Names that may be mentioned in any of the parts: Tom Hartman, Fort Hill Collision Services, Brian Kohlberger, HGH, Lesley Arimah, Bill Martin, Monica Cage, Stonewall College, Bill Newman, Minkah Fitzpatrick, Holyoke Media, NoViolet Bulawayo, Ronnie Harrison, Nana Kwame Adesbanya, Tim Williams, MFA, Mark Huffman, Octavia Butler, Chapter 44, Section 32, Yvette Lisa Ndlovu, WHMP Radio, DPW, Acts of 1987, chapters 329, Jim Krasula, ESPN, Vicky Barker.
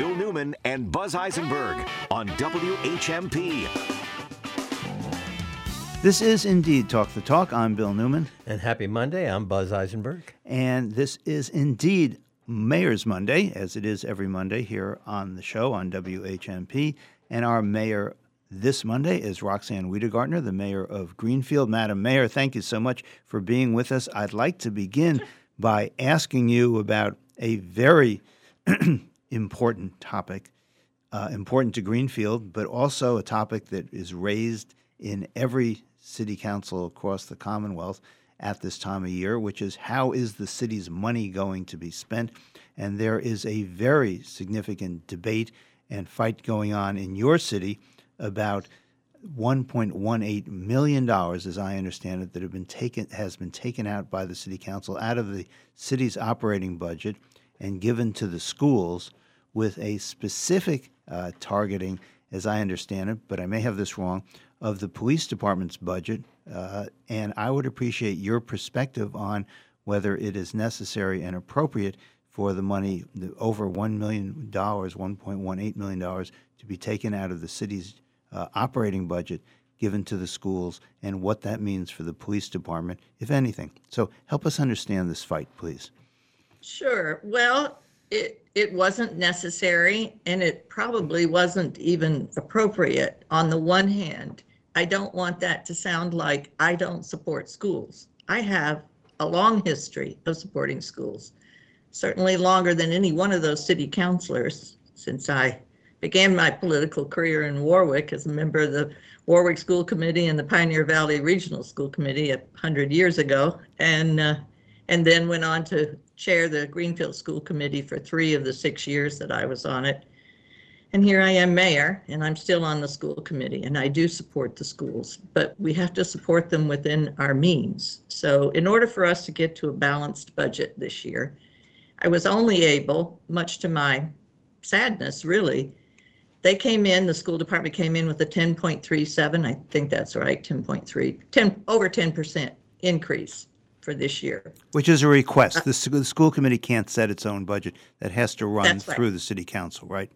Bill Newman and Buzz Eisenberg on WHMP. This is indeed Talk the Talk. I'm Bill Newman. And happy Monday. I'm Buzz Eisenberg. And this is indeed Mayor's Monday, as it is every Monday here on the show on WHMP. And our mayor this Monday is Roxann Wedegartner, the mayor of Greenfield. Madam Mayor, thank you so much for being with us. I'd like to begin by asking you about a very important topic, important to Greenfield, but also a topic that is raised in every city council across the Commonwealth at this time of year, which is how is the city's money going to be spent? And there is a very significant debate and fight going on in your city about $1.18 million, as I understand it, that has been taken out by the city council out of the city's operating budget and given to the schools with a specific targeting, as I understand it, but I may have this wrong, of the police department's budget. And I would appreciate your perspective on whether it is necessary and appropriate for the money, the over $1 million, $1.18 million, to be taken out of the city's operating budget given to the schools and what that means for the police department, if anything. So help us understand this fight, please. Sure. Well, it wasn't necessary, and it probably wasn't even appropriate. On the one hand, I don't want that to sound like I don't support schools. I have a long history of supporting schools, certainly longer than any one of those city councilors since I began my political career in Warwick as a member of the Warwick School Committee and the Pioneer Valley Regional School Committee 100 years ago, and then went on to chair the Greenfield School Committee for 3 of the 6 years that I was on it. And here I am mayor, and I'm still on the school committee, and I do support the schools, but we have to support them within our means. So in order for us to get to a balanced budget this year, I was only able, much to my sadness really, the school department came in with a 10.37, I think that's right, 10.3, over 10% increase for this year. Which is a request. The school committee can't set its own budget. That has to run through the city council, right?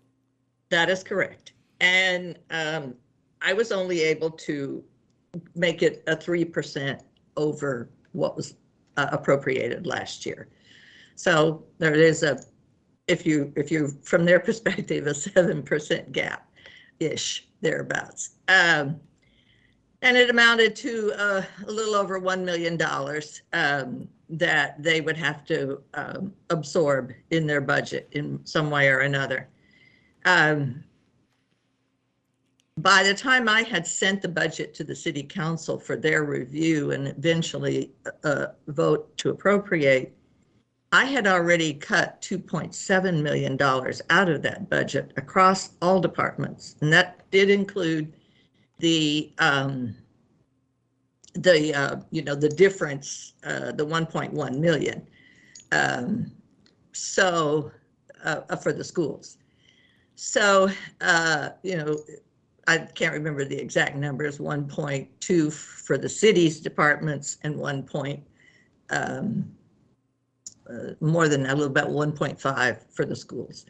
That is correct. And I was only able to make it a 3% over what was appropriated last year. So there is if you from their perspective, a 7% gap ish thereabouts. And it amounted to a little over $1 million that they would have to absorb in their budget in some way or another. By the time I had sent the budget to the city council for their review and eventually a vote to appropriate, I had already cut $2.7 million out of that budget across all departments. And that did include the difference, the 1.1 million. For the schools. So, I can't remember the exact numbers, 1.2 for the city's departments and more than that, a little bit 1.5 for the schools.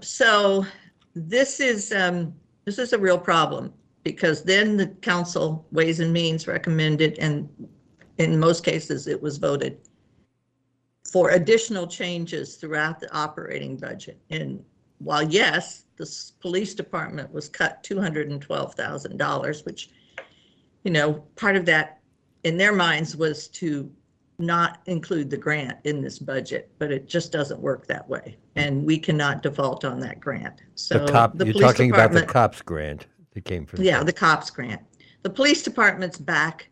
So this is a real problem, because then the council Ways and Means recommended, and in most cases it was voted for, additional changes throughout the operating budget. And while, yes, the police department was cut $212,000, which, part of that in their minds was to not include the grant in this budget, but it just doesn't work that way. And we cannot default on that grant. So you're talking about the cops grant that came from. Yeah, the cops grant. The police department's back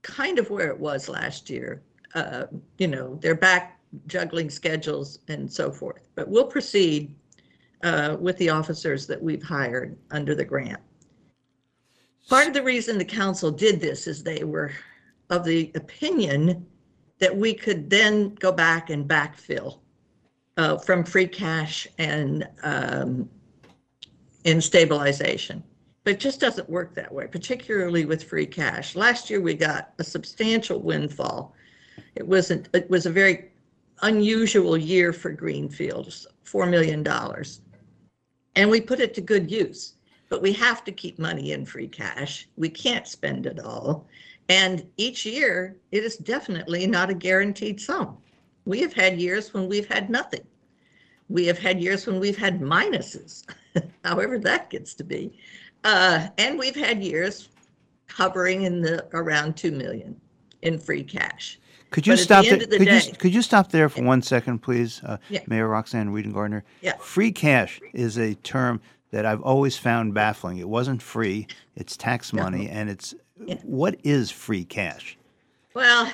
kind of where it was last year. They're back juggling schedules and so forth, but we'll proceed with the officers that we've hired under the grant. Part of the reason the council did this is they were of the opinion that we could then go back and backfill from free cash and in stabilization. But it just doesn't work that way, particularly with free cash. Last year we got a substantial windfall. It was a very unusual year for Greenfield, $4 million. and we put it to good use. But we have to keep money in free cash. We can't spend it all. And each year, it is definitely not a guaranteed sum. We have had years when we've had nothing. We have had years when we've had minuses, however that gets to be. And we've had years hovering in the around 2 million in free cash. Could you stop there for 1 second, please, Mayor Roxann Wedegartner? Yeah. Free cash is a term that I've always found baffling. It wasn't free. It's tax money, and it's what is free cash? Well,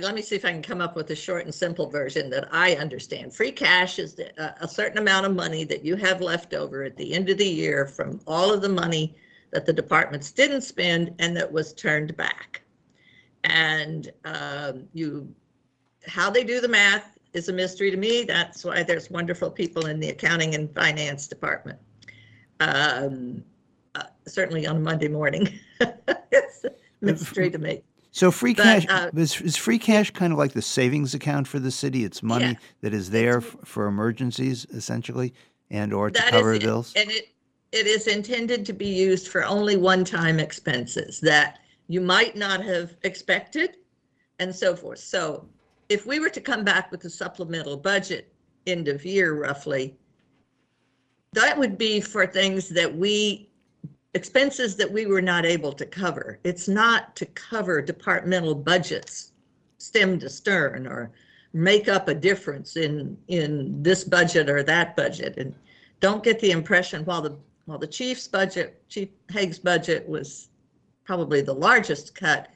let me see if I can come up with a short and simple version that I understand. Free cash is a certain amount of money that you have left over at the end of the year from all of the money that the departments didn't spend and that was turned back. And how they do the math is a mystery to me. That's why there's wonderful people in the accounting and finance department. Certainly on a Monday morning, it's a mystery to me. So free cash, is free cash kind of like the savings account for the city? It's money that is there for emergencies, essentially, and or to cover bills? And it is intended to be used for only one-time expenses that you might not have expected, and so forth. So if we were to come back with a supplemental budget end of year, roughly, that would be for things that expenses that we were not able to cover. It's not to cover departmental budgets, stem to stern, or make up a difference in this budget or that budget. And don't get the impression, while the chief's budget, Chief Haig's budget, was probably the largest cut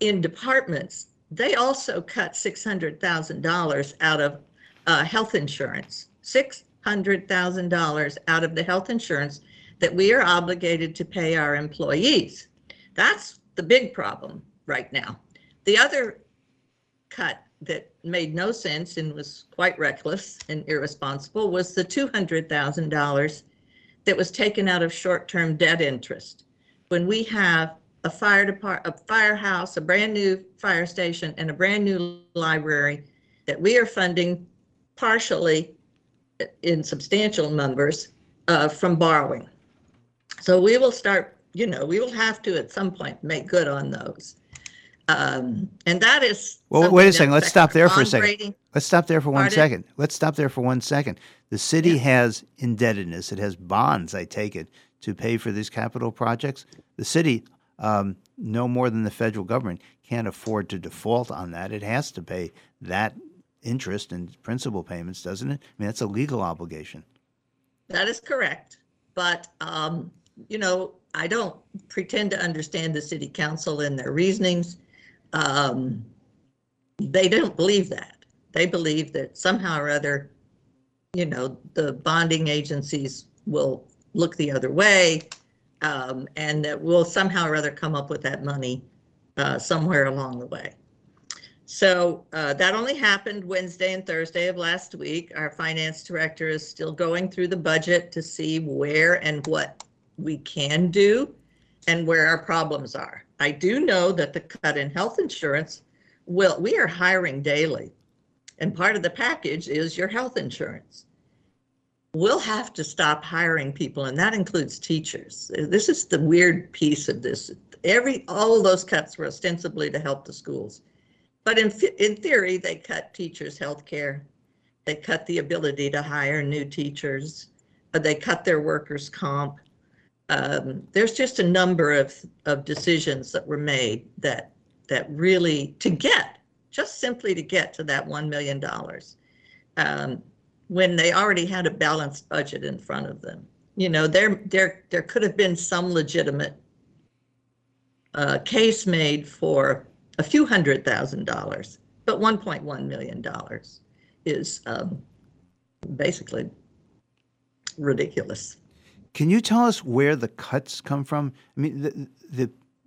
in departments, they also cut $600,000 out of health insurance. $600,000 out of the health insurance that we are obligated to pay our employees. That's the big problem right now. The other cut that made no sense and was quite reckless and irresponsible was the $200,000 that was taken out of short-term debt interest. When we have a firehouse, a brand new fire station, and a brand new library that we are funding partially in substantial numbers from borrowing. So we will start, we will have to at some point make good on those. And that is... Well, wait a second. Let's stop there for a second. Let's stop there for 1 second. The city has indebtedness. It has bonds, I take it, to pay for these capital projects. The city, no more than the federal government, can't afford to default on that. It has to pay that interest and principal payments, doesn't it? I mean, that's a legal obligation. That is correct. But... I don't pretend to understand the city council and their reasonings. They don't believe that. They believe that somehow or other, the bonding agencies will look the other way, and that we'll somehow or other come up with that money somewhere along the way. So that only happened Wednesday and Thursday of last week. Our finance director is still going through the budget to see where and what we can do and where our problems are. I do know that the cut in health insurance, we are hiring daily. And part of the package is your health insurance. We'll have to stop hiring people, and that includes teachers. This is the weird piece of this. All of those cuts were ostensibly to help the schools. But in theory, they cut teachers' health care. They cut the ability to hire new teachers. They cut their workers' comp. There's just a number of decisions that were made that really, to get to that $1 million, when they already had a balanced budget in front of them. There could have been some legitimate case made for a few $100,000, but $1.1 million is basically ridiculous. Can you tell us where the cuts come from? I mean,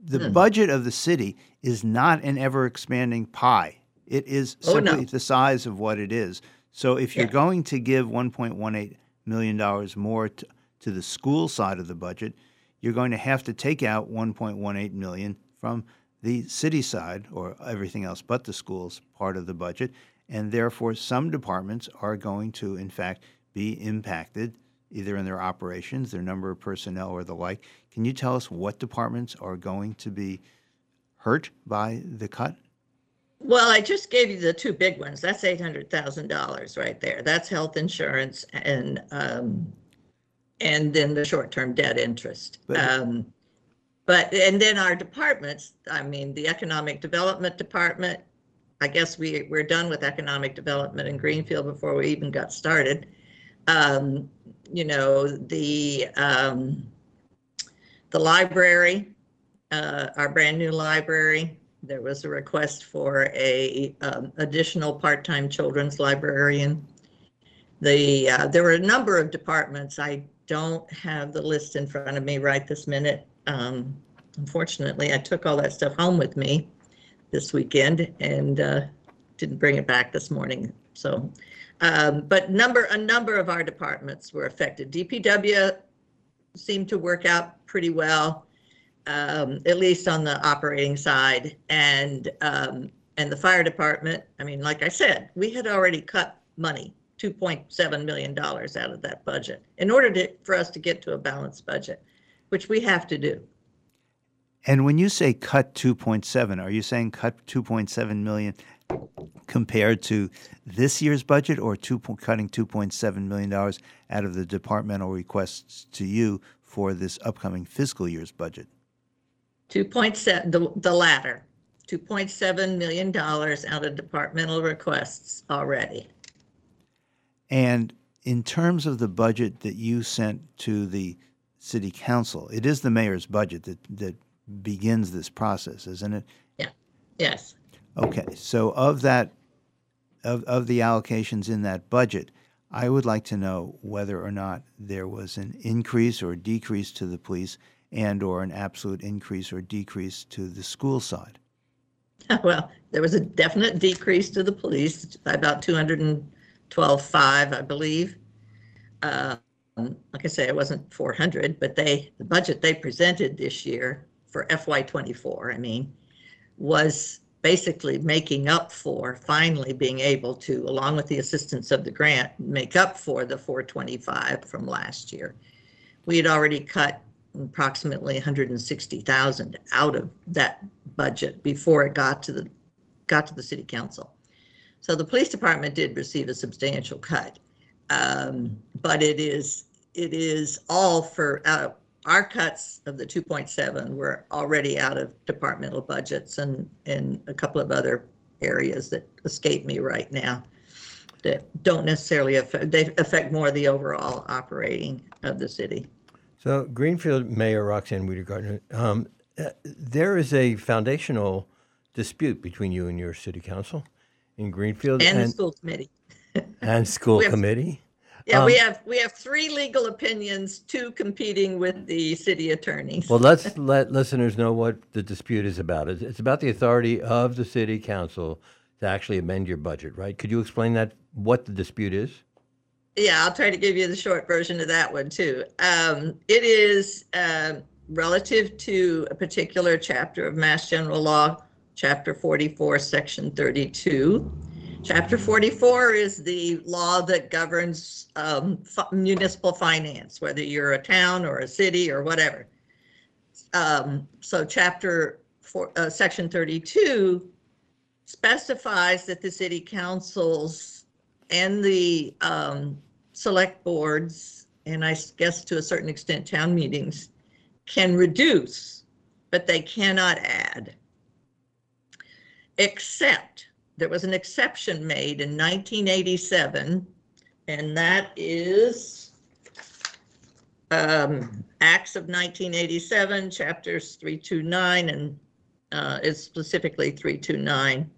the budget of the city is not an ever-expanding pie. It is simply the size of what it is. So if you're going to give $1.18 million more to the school side of the budget, you're going to have to take out $1.18 million from the city side, or everything else but the schools part of the budget, and therefore some departments are going to, in fact, be impacted either in their operations, their number of personnel, or the like. Can you tell us what departments are going to be hurt by the cut? Well, I just gave you the two big ones. That's $800,000 right there. That's health insurance and then the short-term debt interest. But and then our departments, I mean, the Economic Development Department, I guess we're done with economic development in Greenfield before we even got started. You know, the library, our brand new library, there was a request for a additional part-time children's librarian. There were a number of departments. I don't have the list in front of me right this minute. Unfortunately, I took all that stuff home with me this weekend and didn't bring it back this morning. So, but a number of our departments were affected. DPW seemed to work out pretty well, at least on the operating side, and the fire department. I mean, like I said, we had already cut money, $2.7 million out of that budget in order for us to get to a balanced budget, which we have to do. And when you say cut 2.7, are you saying cut 2.7 million compared to this year's budget, or cutting $2.7 million out of the departmental requests to you for this upcoming fiscal year's budget? 2.7, the latter, $2.7 million out of departmental requests already. And in terms of the budget that you sent to the city council, it is the mayor's budget that begins this process, isn't it? Yeah. Yes. Okay. So of that, of the allocations in that budget, I would like to know whether or not there was an increase or decrease to the police, and or an absolute increase or decrease to the school side. Well, there was a definite decrease to the police by about 212.5, I believe. Like I say, it wasn't 400, but the budget they presented this year for FY24, I mean, was basically making up for finally being able to, along with the assistance of the grant, make up for the 425 from last year. We had already cut approximately 160,000 out of that budget before it got to the city council. So the police department did receive a substantial cut, but it is all for our cuts of the 2.7 were already out of departmental budgets and a couple of other areas that escape me right now that don't necessarily affect more of the overall operating of the city. So Greenfield Mayor Roxann Wedegartner, there is a foundational dispute between you and your city council in Greenfield. And the school committee. And school committee. Yeah, we have three legal opinions, two competing with the city attorneys. Well, let's let listeners know what the dispute is about. It's about the authority of the city council to actually amend your budget, right? Could you explain that, what the dispute is? Yeah, I'll try to give you the short version of that one, too. It is relative to a particular chapter of Mass General Law, Chapter 44, Section 32. Chapter 44 is the law that governs municipal finance, whether you're a town or a city or whatever. So Section 32 specifies that the city councils and the select boards, and I guess to a certain extent town meetings, can reduce, but they cannot add, except there was an exception made in 1987, and that is Acts of 1987, chapters 329, and it's specifically 329.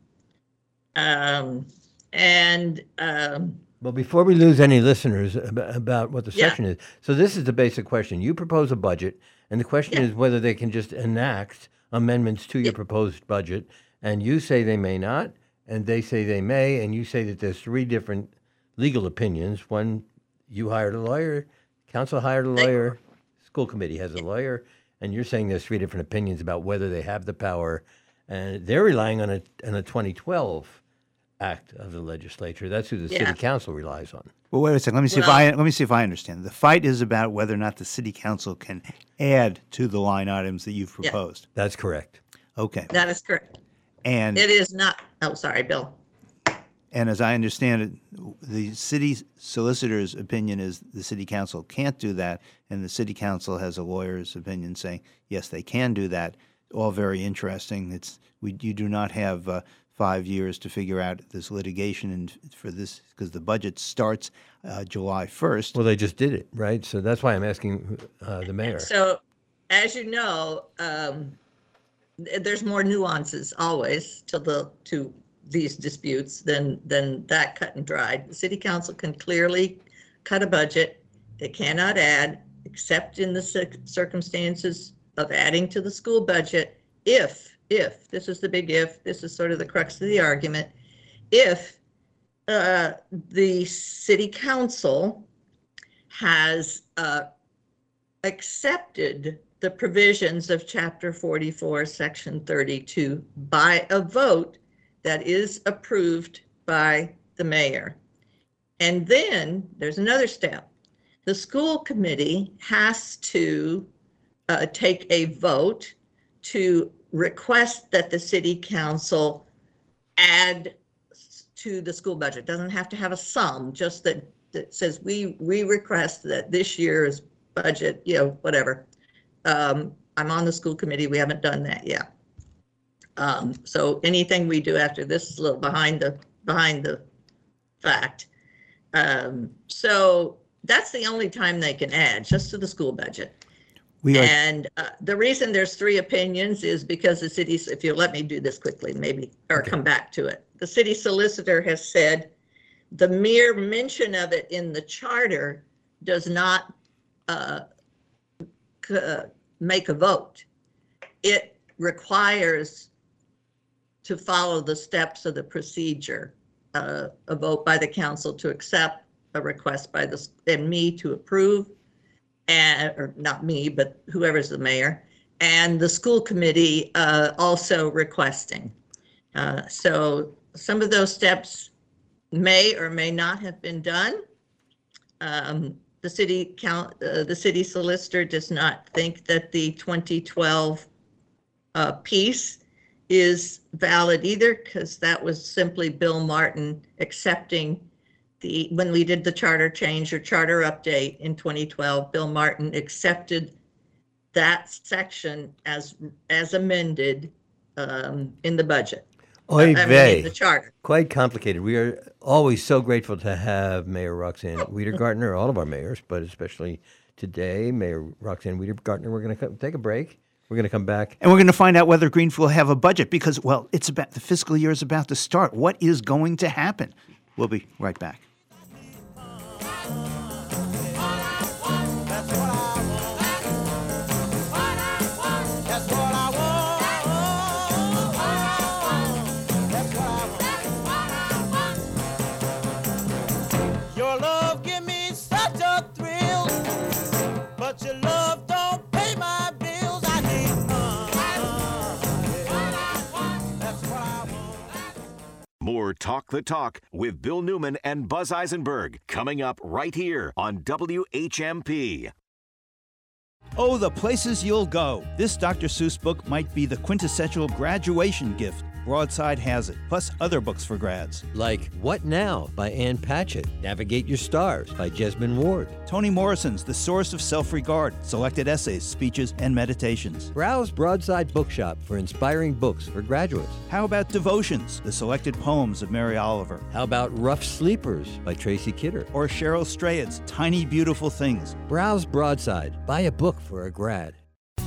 Well, before we lose any listeners about what the section is, so this is the basic question. You propose a budget, and the question is whether they can just enact amendments to your proposed budget, and you say they may not. And they say they may, and you say that there's three different legal opinions. One, you hired a lawyer, council hired a lawyer, school committee has a lawyer, and you're saying there's three different opinions about whether they have the power. And they're relying on a 2012 act of the legislature. That's who the city council relies on. Well, wait a second. Let me see if I understand. The fight is about whether or not the city council can add to the line items that you've proposed. Yeah. That's correct. Okay. That is correct. And it is not. Oh, sorry, Bill. And as I understand it, the city solicitor's opinion is the city council can't do that, and the city council has a lawyer's opinion saying, yes, they can do that. All very interesting. You do not have 5 years to figure out this litigation because the budget starts July 1st. Well, they just did it, right? So that's why I'm asking the mayor. So, as you know, there's more nuances always to these disputes than that cut and dried. The city council can clearly cut a budget. They cannot add, except in the circumstances of adding to the school budget, if, this is the big if, this is sort of the crux of the argument, if the city council has accepted the provisions of Chapter 44, Section 32 by a vote that is approved by the mayor. And then there's another step. The school committee has to take a vote to request that the city council add to the school budget. Doesn't have to have a sum, just that says we request that this year's budget, whatever. I'm on the school committee. We haven't done that yet. So anything we do after this is a little behind the fact. So that's the only time they can add, just to the school budget. The reason there's three opinions is because the city, if you let me do this quickly, maybe, or okay, come back to it. The city solicitor has said the mere mention of it in the charter does not make a vote. It requires, to follow the steps of the procedure, a vote by the council to accept a request by the, and me to approve, and, or not me, but whoever's the mayor, and the school committee also requesting. So some of those steps may or may not have been done. The city solicitor does not think that the 2012 piece is valid either, because that was simply Bill Martin accepting when we did the charter change or charter update in 2012, Bill Martin accepted that section as amended in the budget. Oy vey. The charter. Quite complicated. We are always so grateful to have Mayor Roxann Wedegartner, all of our mayors, but especially today, Mayor Roxann Wedegartner. We're going to take a break. We're going to come back. And we're going to find out whether Greenfield will have a budget because, well, it's about the fiscal year is about to start. What is going to happen? We'll be right back. More Talk the Talk with Bill Newman and Buzz Eisenberg coming up right here on WHMP. Oh, the places you'll go. This Dr. Seuss book might be the quintessential graduation gift. Broadside has it, plus other books for grads. Like What Now by Ann Patchett, Navigate Your Stars by Jesmyn Ward. Toni Morrison's The Source of Self-Regard, selected essays, speeches, and meditations. Browse Broadside Bookshop for inspiring books for graduates. How about Devotions, the selected poems of Mary Oliver? How about Rough Sleepers by Tracy Kidder? Or Cheryl Strayed's Tiny Beautiful Things. Browse Broadside, buy a book for a grad.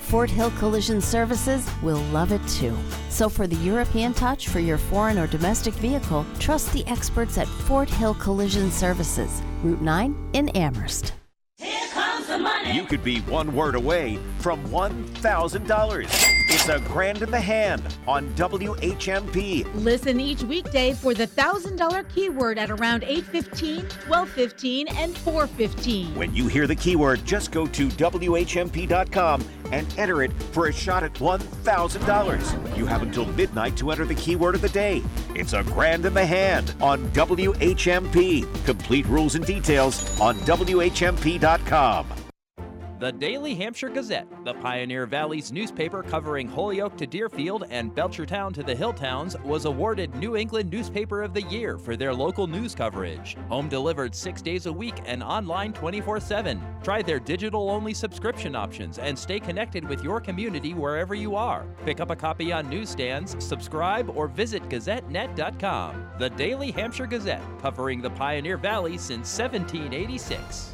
Fort Hill Collision Services will love it too. So for the European touch for your foreign or domestic vehicle, trust the experts at Fort Hill Collision Services, Route 9 in Amherst. Here comes the money. You could be one word away from $1,000. It's a grand in the hand on WHMP. Listen each weekday for the $1,000 keyword at around 8:15, 12:15, and 4:15. When you hear the keyword, just go to WHMP.com and enter it for a shot at $1,000. You have until midnight to enter the keyword of the day. It's a grand in the hand on WHMP. Complete rules and details on WHMP.com. The Daily Hampshire Gazette, the Pioneer Valley's newspaper covering Holyoke to Deerfield and Belchertown to the Hilltowns, was awarded New England Newspaper of the Year for their local news coverage. Home delivered 6 days a week and online 24/7. Try their digital-only subscription options and stay connected with your community wherever you are. Pick up a copy on newsstands, subscribe, or visit GazetteNet.com. The Daily Hampshire Gazette, covering the Pioneer Valley since 1786.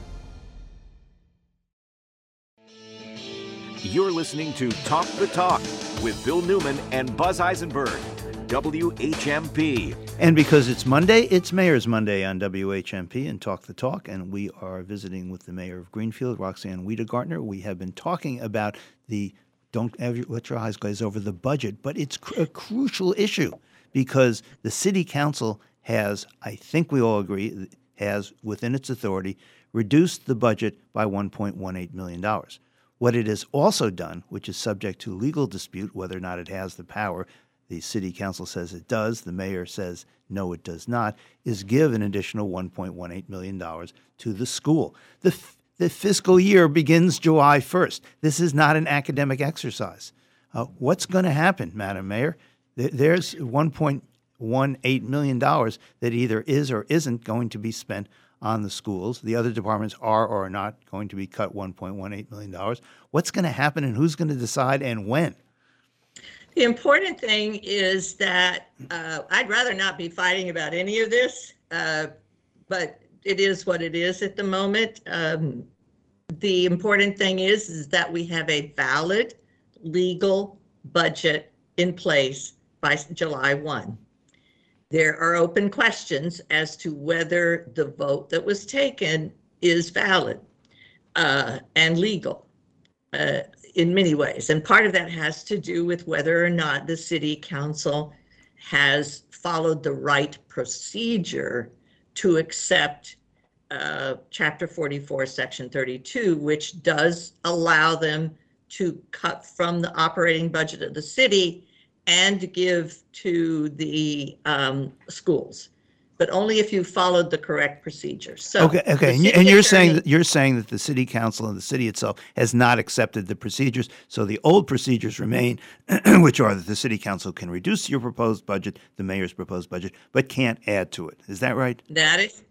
You're listening to Talk the Talk with Bill Newman and Buzz Eisenberg, WHMP. And because it's Monday, it's Mayor's Monday on WHMP and Talk the Talk. And we are visiting with the mayor of Greenfield, Roxann Wedegartner. We have been talking about the, don't ever let your eyes glaze over the budget, but it's a crucial issue because the city council has, I think we all agree, has within its authority reduced the budget by $1.18 million. What it has also done, which is subject to legal dispute whether or not it has the power, the city council says it does, the mayor says no it does not, is give an additional $1.18 million to the school. The fiscal year begins July 1st. This is not an academic exercise. What's going to happen, Madam Mayor? There's $1.18 million that either is or isn't going to be spent on the schools. The other departments are or are not going to be cut $1.18 million. What's going to happen and who's going to decide and when? The important thing is that I'd rather not be fighting about any of this, but it is what it is at the moment. The important thing is that we have a valid legal budget in place by July 1. There are open questions as to whether the vote that was taken is valid and legal in many ways. And part of that has to do with whether or not the city council has followed the right procedure to accept Chapter 44, Section 32, which does allow them to cut from the operating budget of the city and give to the schools, but only if you followed the correct procedure. So okay. And you're saying that the city council and the city itself has not accepted the procedures. So the old procedures remain, which are that the city council can reduce your proposed budget, the mayor's proposed budget, but can't add to it. Is that right? That is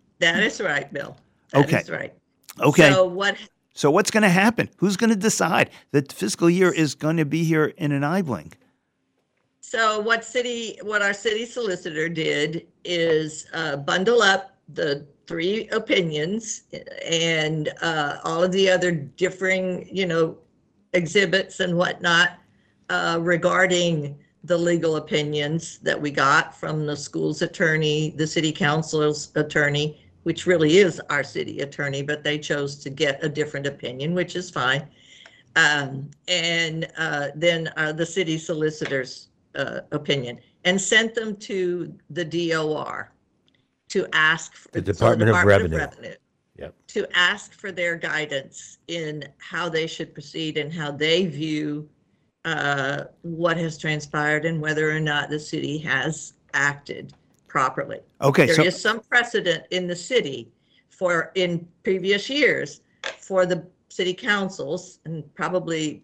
right, Bill. That is right. Okay. So what's going to happen? Who's going to decide that the fiscal year is going to be here in an eye blink? So what our city solicitor did is bundle up the three opinions and all of the other differing, exhibits and whatnot regarding the legal opinions that we got from the school's attorney, the city council's attorney, which really is our city attorney, but they chose to get a different opinion, which is fine. Then the city solicitor's opinion, and sent them to the DOR to ask for the Department of Revenue. Yep. To ask for their guidance in how they should proceed and how they view what has transpired and whether or not the city has acted properly. Okay, there is some precedent in the city in previous years for the city councils, and probably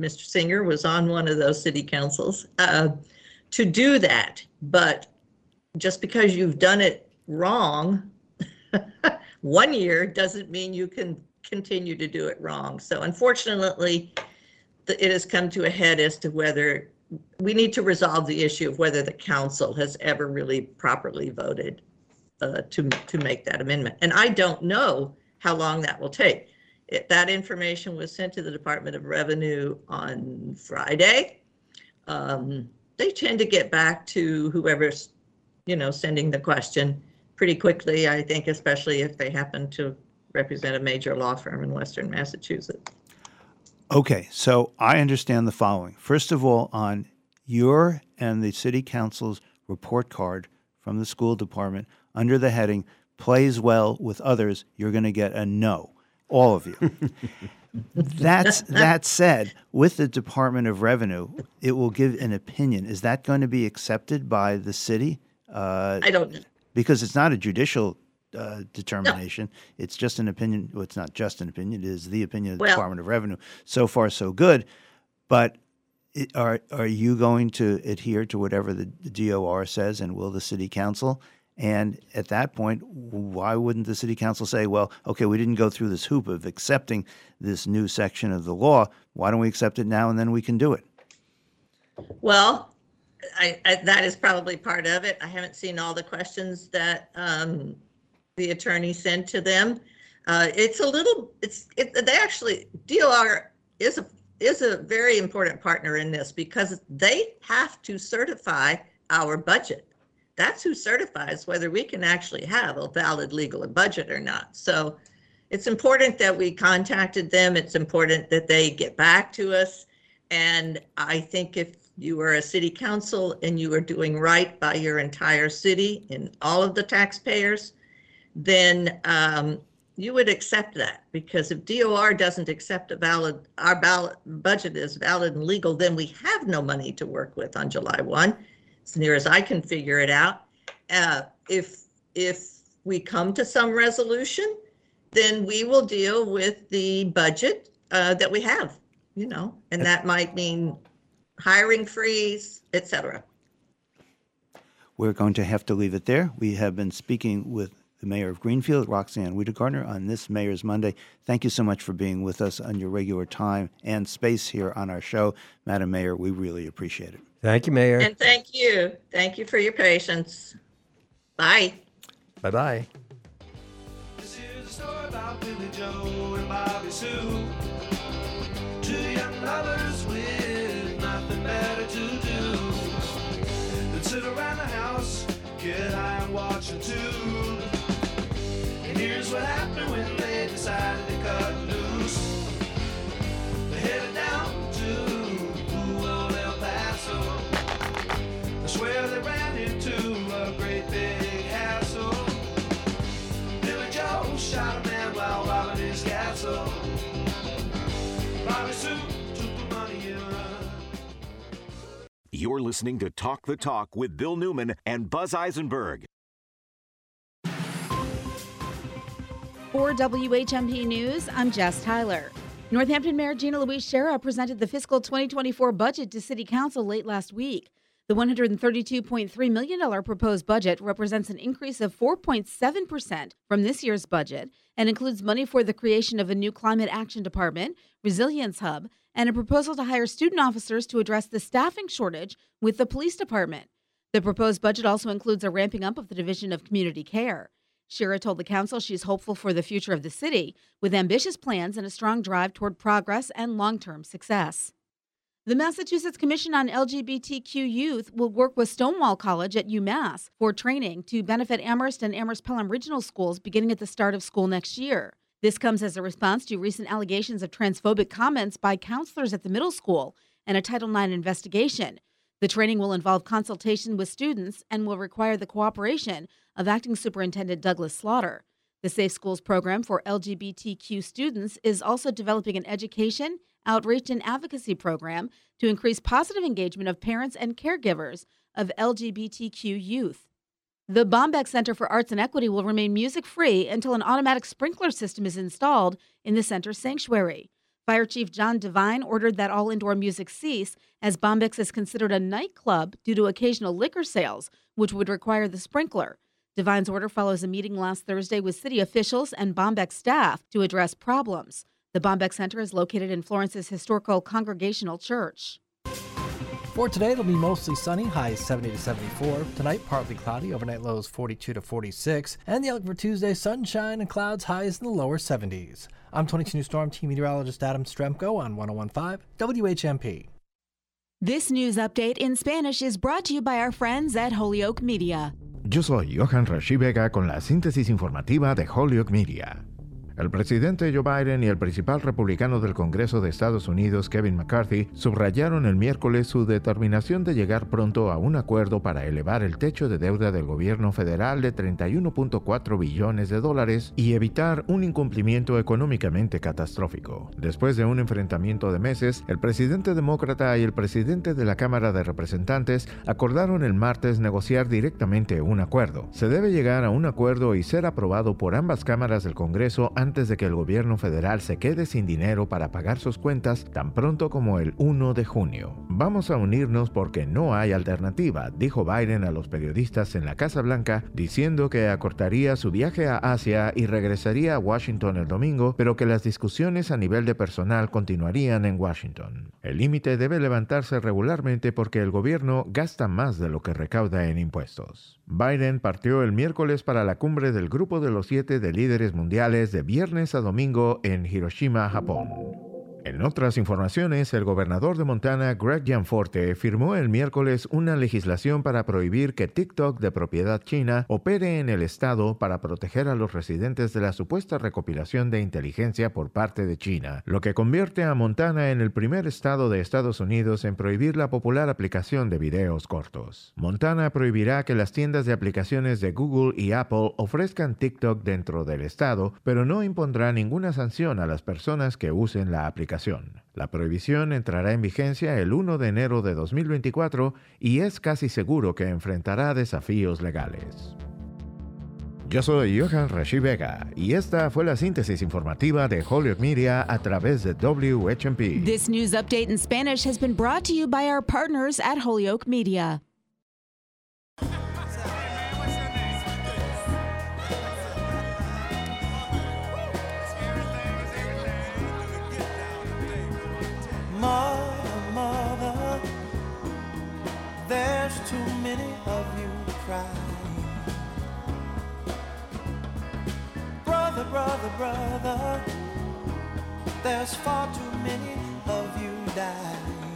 Mr. Singer was on one of those city councils, to do that. But just because you've done it wrong one year doesn't mean you can continue to do it wrong. So unfortunately, it has come to a head as to whether we need to resolve the issue of whether the council has ever really properly voted to make that amendment. And I don't know how long that will take. That information was sent to the Department of Revenue on Friday. They tend to get back to whoever's, sending the question pretty quickly, I think, especially if they happen to represent a major law firm in Western Massachusetts. Okay, so I understand the following. First of all, on your and the city council's report card from the school department, under the heading, plays well with others, you're going to get a no, all of you. That said, with the Department of Revenue, it will give an opinion. Is that going to be accepted by the city? I don't know. Because it's not a judicial determination. No. It's just an opinion. Well, it's not just an opinion. It is the opinion of the Department of Revenue. So far, so good. But are you going to adhere to whatever the DOR says, and will the city council? And at that point, why wouldn't the city council say, well, okay, we didn't go through this hoop of accepting this new section of the law. Why don't we accept it now, and then we can do it? Well, I that is probably part of it. I haven't seen all the questions that the attorney sent to them. DOR is a very important partner in this, because they have to certify our budget. That's who certifies whether we can actually have a valid legal budget or not. So it's important that we contacted them. It's important that they get back to us. And I think if you are a city council and you are doing right by your entire city and all of the taxpayers, then you would accept that, because if DOR doesn't accept our budget is valid and legal, then we have no money to work with on July 1, as near as I can figure it out. If we come to some resolution, then we will deal with the budget that we have, and that might mean hiring freeze, etc. We're going to have to leave it there. We have been speaking with the mayor of Greenfield, Roxann Wedegartner, on this Mayor's Monday. Thank you so much for being with us on your regular time and space here on our show. Madam Mayor, we really appreciate it. Thank you, Mayor. And thank you. Thank you for your patience. Bye. Bye-bye. This is a story about Billy Joe and Bobby Sue, two young lovers with nothing better to do than sit around the house, get high and watch a tube. Here's what happened when they decided to cut loose. They headed down to old El Paso. I swear they ran into a great big hassle. Billy Joe shot a man while robbing his castle. Bobby Sue took the money and run. You're listening to Talk the Talk with Bill Newman and Buzz Eisenberg. For WHMP News, I'm Jess Tyler. Northampton Mayor Gina Louise Sciarra presented the fiscal 2024 budget to City Council late last week. The $132.3 million proposed budget represents an increase of 4.7% from this year's budget and includes money for the creation of a new Climate Action Department, Resilience Hub, and a proposal to hire student officers to address the staffing shortage with the police department. The proposed budget also includes a ramping up of the Division of Community Care. Sciarra told the council she's hopeful for the future of the city, with ambitious plans and a strong drive toward progress and long-term success. The Massachusetts Commission on LGBTQ Youth will work with Stonewall College at UMass for training to benefit Amherst and Amherst-Pelham Regional Schools beginning at the start of school next year. This comes as a response to recent allegations of transphobic comments by counselors at the middle school and a Title IX investigation. The training will involve consultation with students and will require the cooperation of Acting Superintendent Douglas Slaughter. The Safe Schools program for LGBTQ students is also developing an education, outreach, and advocacy program to increase positive engagement of parents and caregivers of LGBTQ youth. The Bombeck Center for Arts and Equity will remain music-free until an automatic sprinkler system is installed in the center's sanctuary. Fire Chief John Devine ordered that all indoor music cease, as Bombex is considered a nightclub due to occasional liquor sales, which would require the sprinkler. Devine's order follows a meeting last Thursday with city officials and Bombex staff to address problems. The Bombeck Center is located in Florence's historical Congregational Church. For today, it'll be mostly sunny, highs 70 to 74. Tonight, partly cloudy, overnight lows 42 to 46. And the outlook for Tuesday, sunshine and clouds, highs in the lower 70s. I'm 22 News Storm Team Meteorologist Adam Stremko on 101.5 WHMP. This news update in Spanish is brought to you by our friends at Holyoke Media. Yo soy Johan Rashibega con la síntesis informativa de Holyoke Media. El presidente Joe Biden y el principal republicano del Congreso de Estados Unidos, Kevin McCarthy, subrayaron el miércoles su determinación de llegar pronto a un acuerdo para elevar el techo de deuda del gobierno federal de $31.4 billones y evitar un incumplimiento económicamente catastrófico. Después de un enfrentamiento de meses, el presidente demócrata y el presidente de la Cámara de Representantes acordaron el martes negociar directamente un acuerdo. Se debe llegar a un acuerdo y ser aprobado por ambas cámaras del Congreso antes de que el gobierno federal se quede sin dinero para pagar sus cuentas tan pronto como el 1 de junio. Vamos a unirnos porque no hay alternativa, dijo Biden a los periodistas en la Casa Blanca, diciendo que acortaría su viaje a Asia y regresaría a Washington el domingo, pero que las discusiones a nivel de personal continuarían en Washington. El límite debe levantarse regularmente porque el gobierno gasta más de lo que recauda en impuestos. Biden partió el miércoles para la cumbre del Grupo de los 7 de líderes mundiales de viernes a domingo en Hiroshima, Japón. En otras informaciones, el gobernador de Montana, Greg Gianforte, firmó el miércoles una legislación para prohibir que TikTok de propiedad china opere en el estado para proteger a los residentes de la supuesta recopilación de inteligencia por parte de China, lo que convierte a Montana en el primer estado de Estados Unidos en prohibir la popular aplicación de videos cortos. Montana prohibirá que las tiendas de aplicaciones de Google y Apple ofrezcan TikTok dentro del estado, pero no impondrá ninguna sanción a las personas que usen la aplicación. La prohibición entrará en vigencia el 1 de enero de 2024 y es casi seguro que enfrentará desafíos legales. Yo soy Johan Rashi Vega y esta fue la síntesis informativa de Hollywood Media a través de WHMP. This news update in Spanish has been brought to you by our partners at Holyoke Media. There's too many of you crying. Brother, brother, brother, there's far too many of you dying.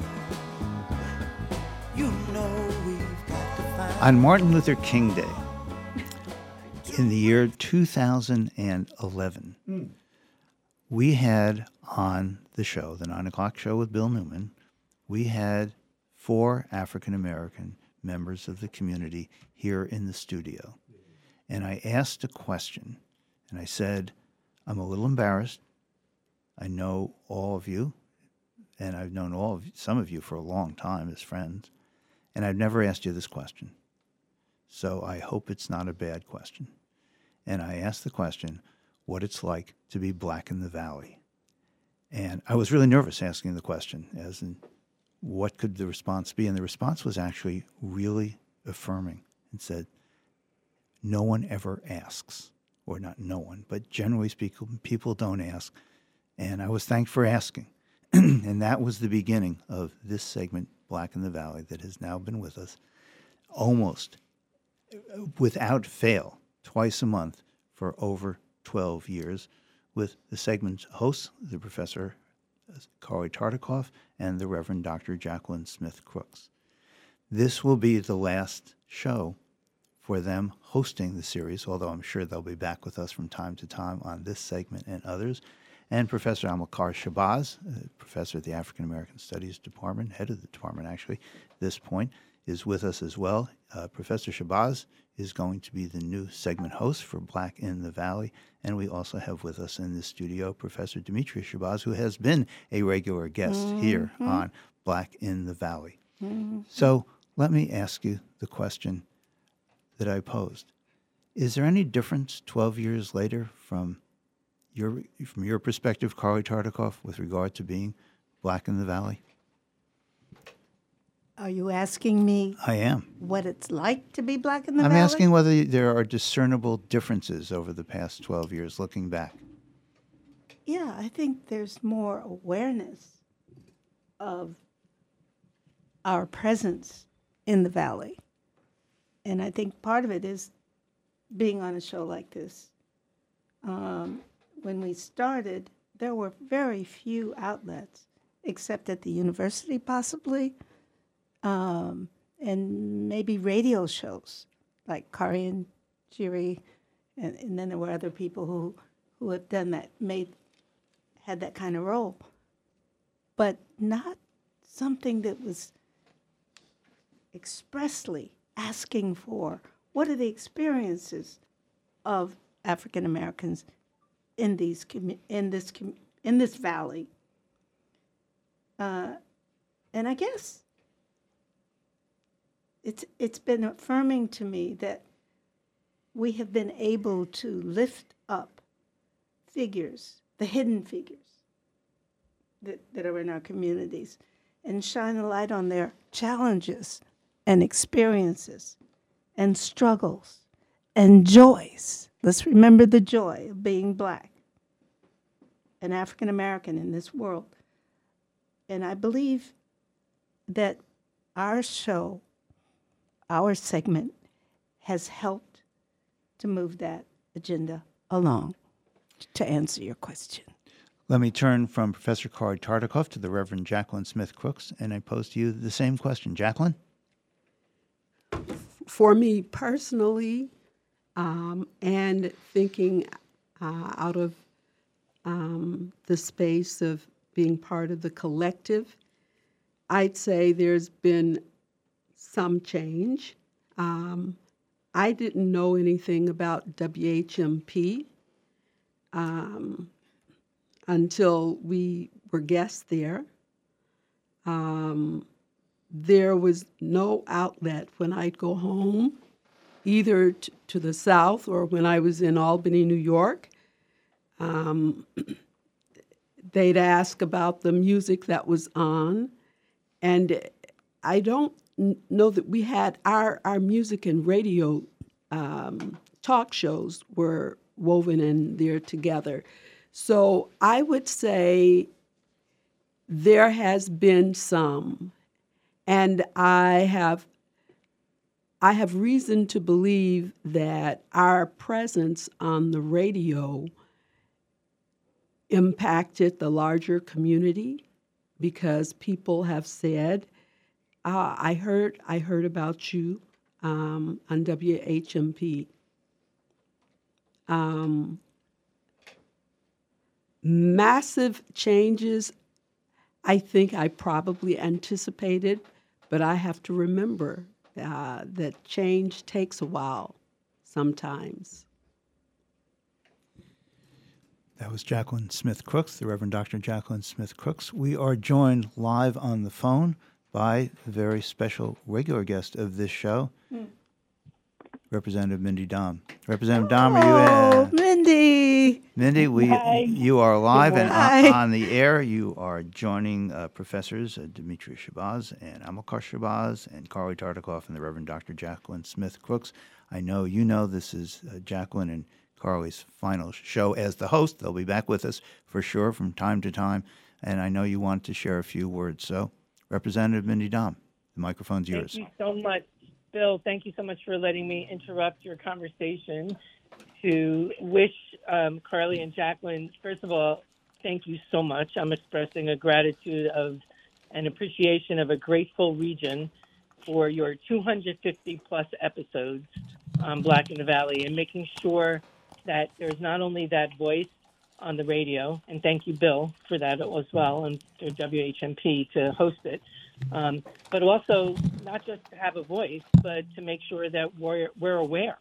You know we've got to find. On Martin Luther King Day, in the year 2011, we had on the show, the 9 o'clock show with Bill Newman, we had 4 African-American members of the community here in the studio. And I asked a question, and I said, I'm a little embarrassed. I know all of you, and I've known all of you, some of you for a long time as friends, and I've never asked you this question. So I hope it's not a bad question. And I asked the question, what it's like to be black in the Valley. And I was really nervous asking the question, as in, what could the response be? And the response was actually really affirming and said, no one ever asks, or not no one, but generally speaking, people don't ask. And I was thanked for asking. And that was the beginning of this segment, Black in the Valley, that has now been with us almost without fail, twice a month for over 12 years with the segment's hosts, the professor Karly Tartakov, and the Reverend Dr. Jacqueline Smith-Crooks. This will be the last show for them hosting the series, although I'm sure they'll be back with us from time to time on this segment and others. And Professor Amilcar Shabazz, professor at the African American Studies Department, head of the department actually, at this point, is with us as well. Professor Shabazz is going to be the new segment host for Black in the Valley. And we also have with us in the studio Professor Dimitri Shabazz, who has been a regular guest here on Black in the Valley. So let me ask you the question that I posed. Is there any difference 12 years later from your perspective, Karly Tartakov, with regard to being Black in the Valley? Are you asking me? I am. What it's like to be black in the Valley? I'm asking whether there are discernible differences over the past 12 years, looking back. Yeah, I think there's more awareness of our presence in the Valley. And I think part of it is being on a show like this. When we started, there were very few outlets, except at the university, possibly. And maybe radio shows like Karly and Njeri, and then there were other people who who have done that, had that kind of role, but not something that was expressly asking for what are the experiences of African Americans in this valley. And I guess it's been affirming to me that we have been able to lift up figures, the hidden figures that are in our communities, and shine a light on their challenges and experiences and struggles and joys. Let's remember the joy of being Black, an African American in this world. And I believe that our show, our segment, has helped to move that agenda along, to answer your question. Let me turn from Professor Karly Tartakov to the Reverend Jacqueline Smith-Crooks, and I pose to you the same question. Jacqueline? For me personally, and thinking out of the space of being part of the collective, I'd say there's been some change. I didn't know anything about WHMP until we were guests there. There was no outlet when I'd go home, either to the South or when I was in Albany, New York. They'd ask about the music that was on. And I don't know that we had our music and radio talk shows were woven in there together. So I would say there has been some. And I have reason to believe that our presence on the radio impacted the larger community, because people have said, I heard about you on WHMP. Massive changes, I think I probably anticipated. But I have to remember that change takes a while sometimes. That was Jacqueline Smith-Crooks, the Reverend Dr. Jacqueline Smith-Crooks. We are joined live on the phone by a very special regular guest of this show, Representative Mindy Domb. Representative Domb, are you in? Oh, Mindy! Mindy, you are live and on the air. You are joining Professors Dimitri Shabazz and Amilcar Shabazz and Karly Tartakov and the Reverend Dr. Jacqueline Smith-Crooks. I know you know this is Jacqueline and Carly's final show as the host. They'll be back with us for sure from time to time. And I know you want to share a few words. So, Representative Mindy Domb, the microphone's yours. Thank you so much. Bill, thank you so much for letting me interrupt your conversation to wish Karly and Jacqueline, first of all, thank you so much. I'm expressing a gratitude of an appreciation of a grateful region for your 250-plus episodes on Black in the Valley and making sure that there's not only that voice on the radio, and thank you, Bill, for that as well, and to WHMP to host it, but also not just to have a voice, but to make sure that we're aware,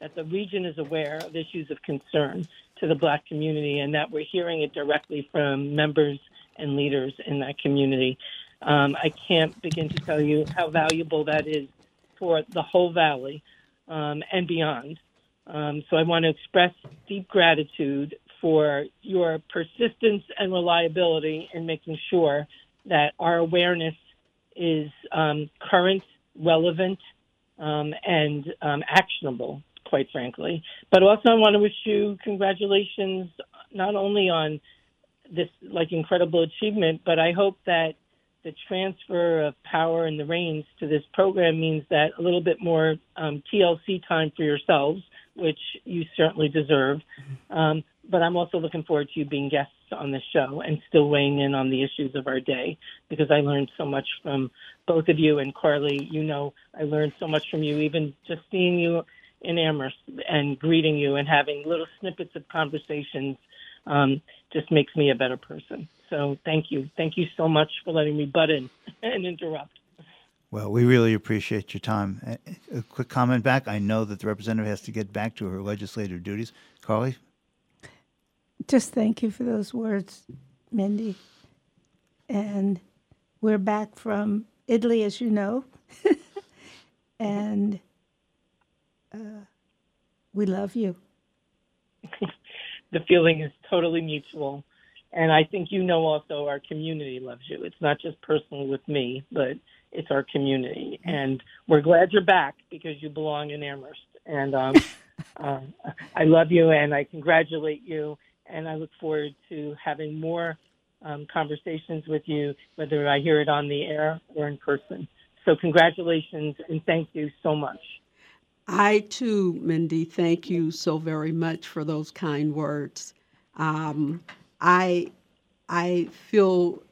that the region is aware of issues of concern to the Black community, and that we're hearing it directly from members and leaders in that community. I can't begin to tell you how valuable that is for the whole valley and beyond. So I want to express deep gratitude for your persistence and reliability in making sure that our awareness is current, relevant, and actionable, quite frankly. But also I want to wish you congratulations not only on this incredible achievement, but I hope that the transfer of power and the reins to this program means that a little bit more TLC time for yourselves, which you certainly deserve. But I'm also looking forward to you being guests on the show and still weighing in on the issues of our day, because I learned so much from both of you. And Karly, I learned so much from you, even just seeing you in Amherst and greeting you and having little snippets of conversations just makes me a better person. So thank you. Thank you so much for letting me butt in and interrupt. Well, we really appreciate your time. A quick comment back. I know that the representative has to get back to her legislative duties. Karly? Just thank you for those words, Mindy. And we're back from Italy, as you know. And we love you. The feeling is totally mutual. And I think you know also our community loves you. It's not just personal with me, but it's our community. And we're glad you're back because you belong in Amherst. And I love you and I congratulate you. And I look forward to having more conversations with you, whether I hear it on the air or in person. So congratulations and thank you so much. I, too, Mindy, thank you so very much for those kind words. I feel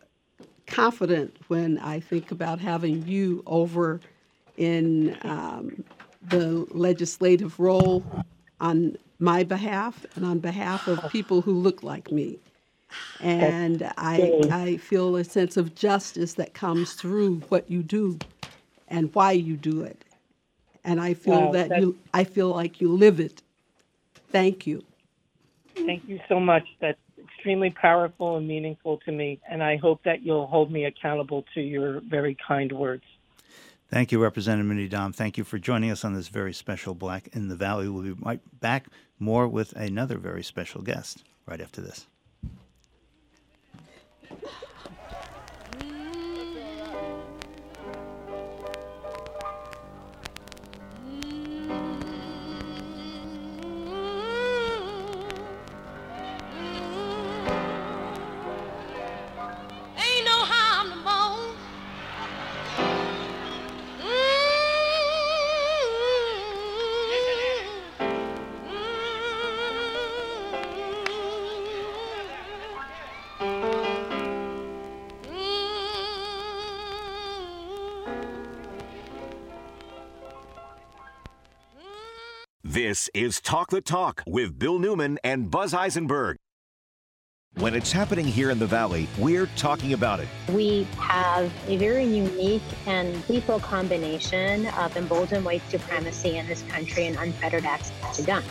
confident when I think about having you over in the legislative role on my behalf and on behalf of people who look like me. And I feel a sense of justice that comes through what you do and why you do it. And I feel I feel like you live it. Thank you. Thank you so much. That's extremely powerful and meaningful to me. And I hope that you'll hold me accountable to your very kind words. Thank you, Representative Mindy Domb. Thank you for joining us on this very special Black in the Valley. We'll be right back more with another very special guest right after this. This is Talk the Talk with Bill Newman and Buzz Eisenberg. When it's happening here in the Valley, we're talking about it. We have a very unique and lethal combination of emboldened white supremacy in this country and unfettered access to guns.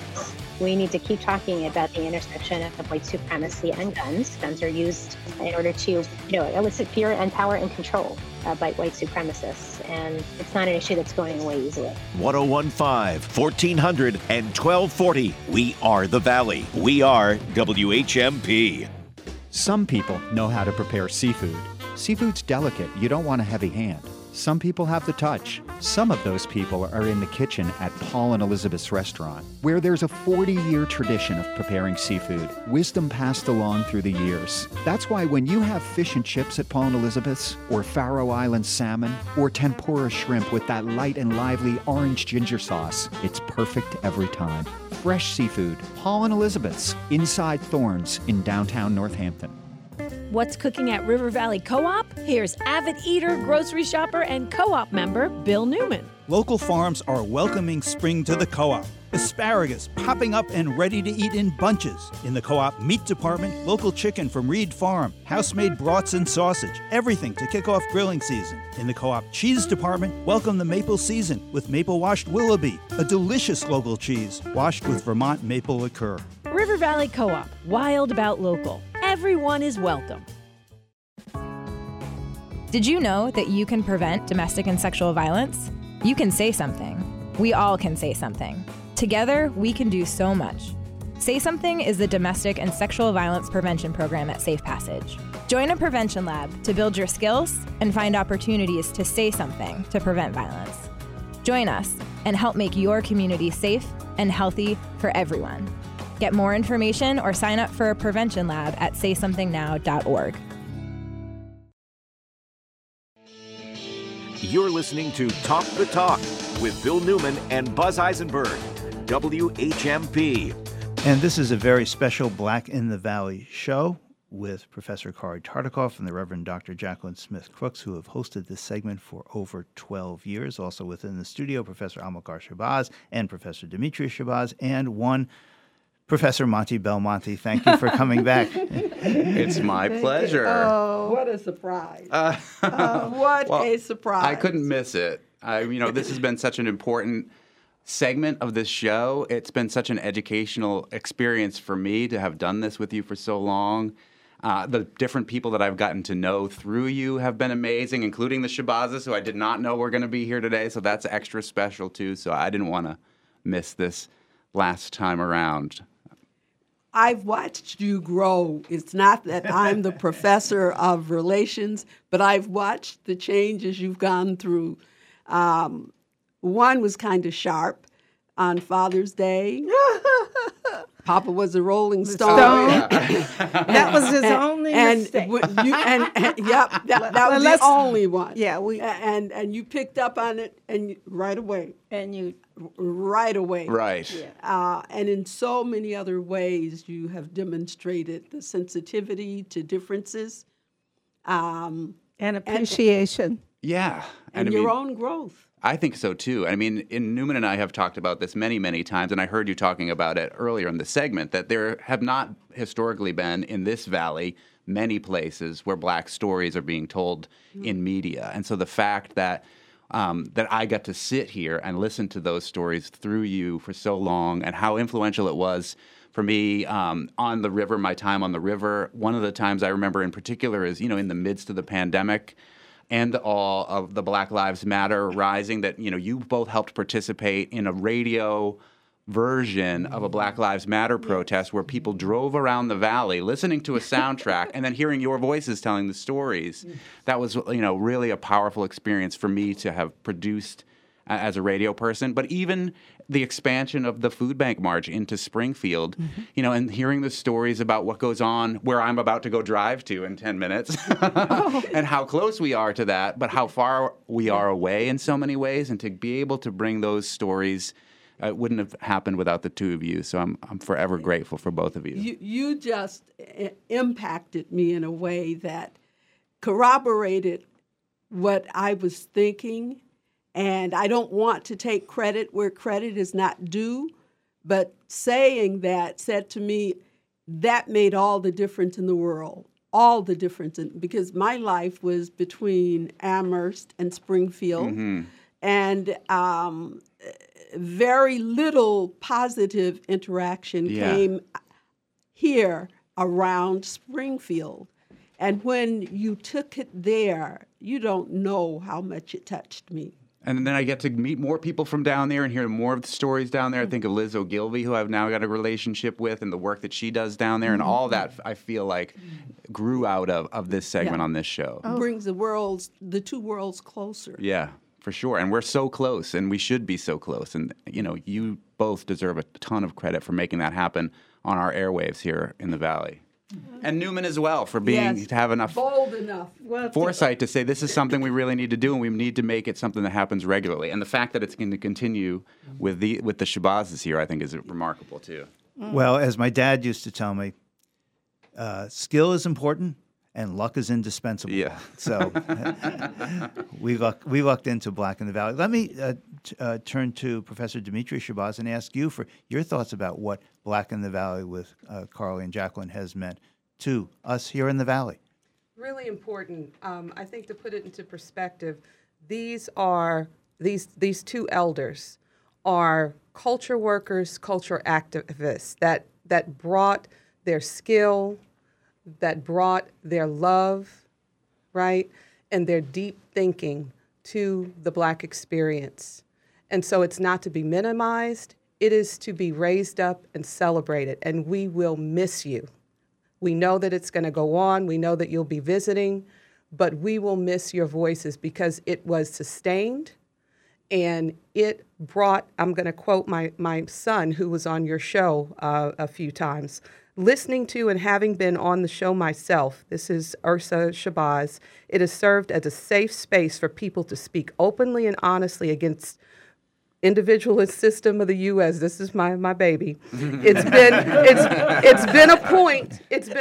We need to keep talking about the intersection of white supremacy and guns. Guns are used in order to, elicit fear and power and control by white supremacists. And it's not an issue that's going away easily. 1015, 1400, and 1240. We are the Valley. We are WHMP. Some people know how to prepare seafood. Seafood's delicate. You don't want a heavy hand. Some people have the touch. Some of those people are in the kitchen at Paul and Elizabeth's restaurant, where there's a 40-year tradition of preparing seafood, wisdom passed along through the years. That's why when you have fish and chips at Paul and Elizabeth's, or Faroe Island salmon, or tempura shrimp with that light and lively orange ginger sauce, it's perfect every time. Fresh seafood, Paul and Elizabeth's, inside Thorne's in downtown Northampton. What's cooking at River Valley Co-op? Here's avid eater, grocery shopper, and co-op member Bill Newman. Local farms are welcoming spring to the co-op. Asparagus popping up and ready to eat in bunches. In the co-op meat department, local chicken from Reed Farm, house-made brats and sausage, everything to kick off grilling season. In the co-op cheese department, welcome the maple season with maple-washed Willoughby, a delicious local cheese washed with Vermont maple liqueur. River Valley Co-op, wild about local. Everyone is welcome. Did you know that you can prevent domestic and sexual violence? You can say something. We all can say something. Together, we can do so much. Say Something is the domestic and sexual violence prevention program at Safe Passage. Join a prevention lab to build your skills and find opportunities to say something to prevent violence. Join us and help make your community safe and healthy for everyone. Get more information or sign up for a prevention lab at saysomethingnow.org. You're listening to Talk the Talk with Bill Newman and Buzz Eisenberg, WHMP. And this is a very special Black in the Valley show. with Professor Karly Tartakov and the Reverend Dr. Jacqueline Smith-Crooks, who have hosted this segment for over 12 years. Also within the studio, Professor Amilcar Shabazz and Professor Dimitri Shabazz, and one Professor Monty Belmonte. Thank you for coming back. It's my pleasure. Oh, what a surprise. A surprise. I couldn't miss it. This has been such an important segment of this show. It's been such an educational experience for me to have done this with you for so long. The different people that I've gotten to know through you have been amazing, including the Shabazzes, who I did not know were going to be here today, so that's extra special too. So I didn't want to miss this last time around. I've watched you grow. It's not that I'm the professor of relations, but I've watched the changes you've gone through. One was kind of sharp on Father's Day. Papa was a Rolling Stone. That was his only mistake. That was the only one. Yeah, and you picked up on it right away. Right. Yeah. And in so many other ways, you have demonstrated the sensitivity to differences, and appreciation. And your own growth. I think so, too. I mean, Newman and I have talked about this many, many times, and I heard you talking about it earlier in the segment, that there have not historically been, in this valley, many places where black stories are being told in media. And so the fact that I got to sit here and listen to those stories through you for so long, and how influential it was for me on the river, my time on the river. One of the times I remember in particular is, in the midst of the pandemic, and the awe of the Black Lives Matter rising, that, you both helped participate in a radio version of a Black Lives Matter protest where people drove around the valley listening to a soundtrack and then hearing your voices telling the stories. That was, really a powerful experience for me to have produced as a radio person. But even the expansion of the food bank march into Springfield, and hearing the stories about what goes on where I'm about to go drive to in 10 minutes and how close we are to that, but how far we are away in so many ways. And to be able to bring those stories, it wouldn't have happened without the two of you. So I'm forever grateful for both of you. You just impacted me in a way that corroborated what I was thinking. And I don't want to take credit where credit is not due, but saying that said to me, that made all the difference in the world, because my life was between Amherst and Springfield, and very little positive interaction came here around Springfield. And when you took it there, you don't know how much it touched me. And then I get to meet more people from down there and hear more of the stories down there. I think of Liz Ogilvie, who I've now got a relationship with, and the work that she does down there. And all that, I feel like, grew out of this segment on this show. It brings the two worlds closer. Yeah, for sure. And we're so close, and we should be so close. And, you both deserve a ton of credit for making that happen on our airwaves here in the Valley. And Newman as well, for being to have bold enough foresight to say this is something we really need to do, and we need to make it something that happens regularly. And the fact that it's going to continue with the Shabazzes here, I think, is remarkable too. Well, as my dad used to tell me, skill is important and luck is indispensable. Yeah. So we lucked into Black in the Valley. Let me turn to Professor Dimitri Shabazz and ask you for your thoughts about what Black in the Valley with Karly and Jacqueline has meant to us here in the Valley. Really important. I think to put it into perspective, these two elders are culture workers, culture activists that brought their skill, that brought their love, right, and their deep thinking to the Black experience. And so it's not to be minimized. It is to be raised up and celebrated, and we will miss you. We know that it's going to go on. We know that you'll be visiting, but we will miss your voices because it was sustained, and it brought, I'm going to quote my son who was on your show a few times, listening to and having been on the show myself, this is Ursa Shabazz, it has served as a safe space for people to speak openly and honestly against individualist system of the U.S. This is my baby. It's been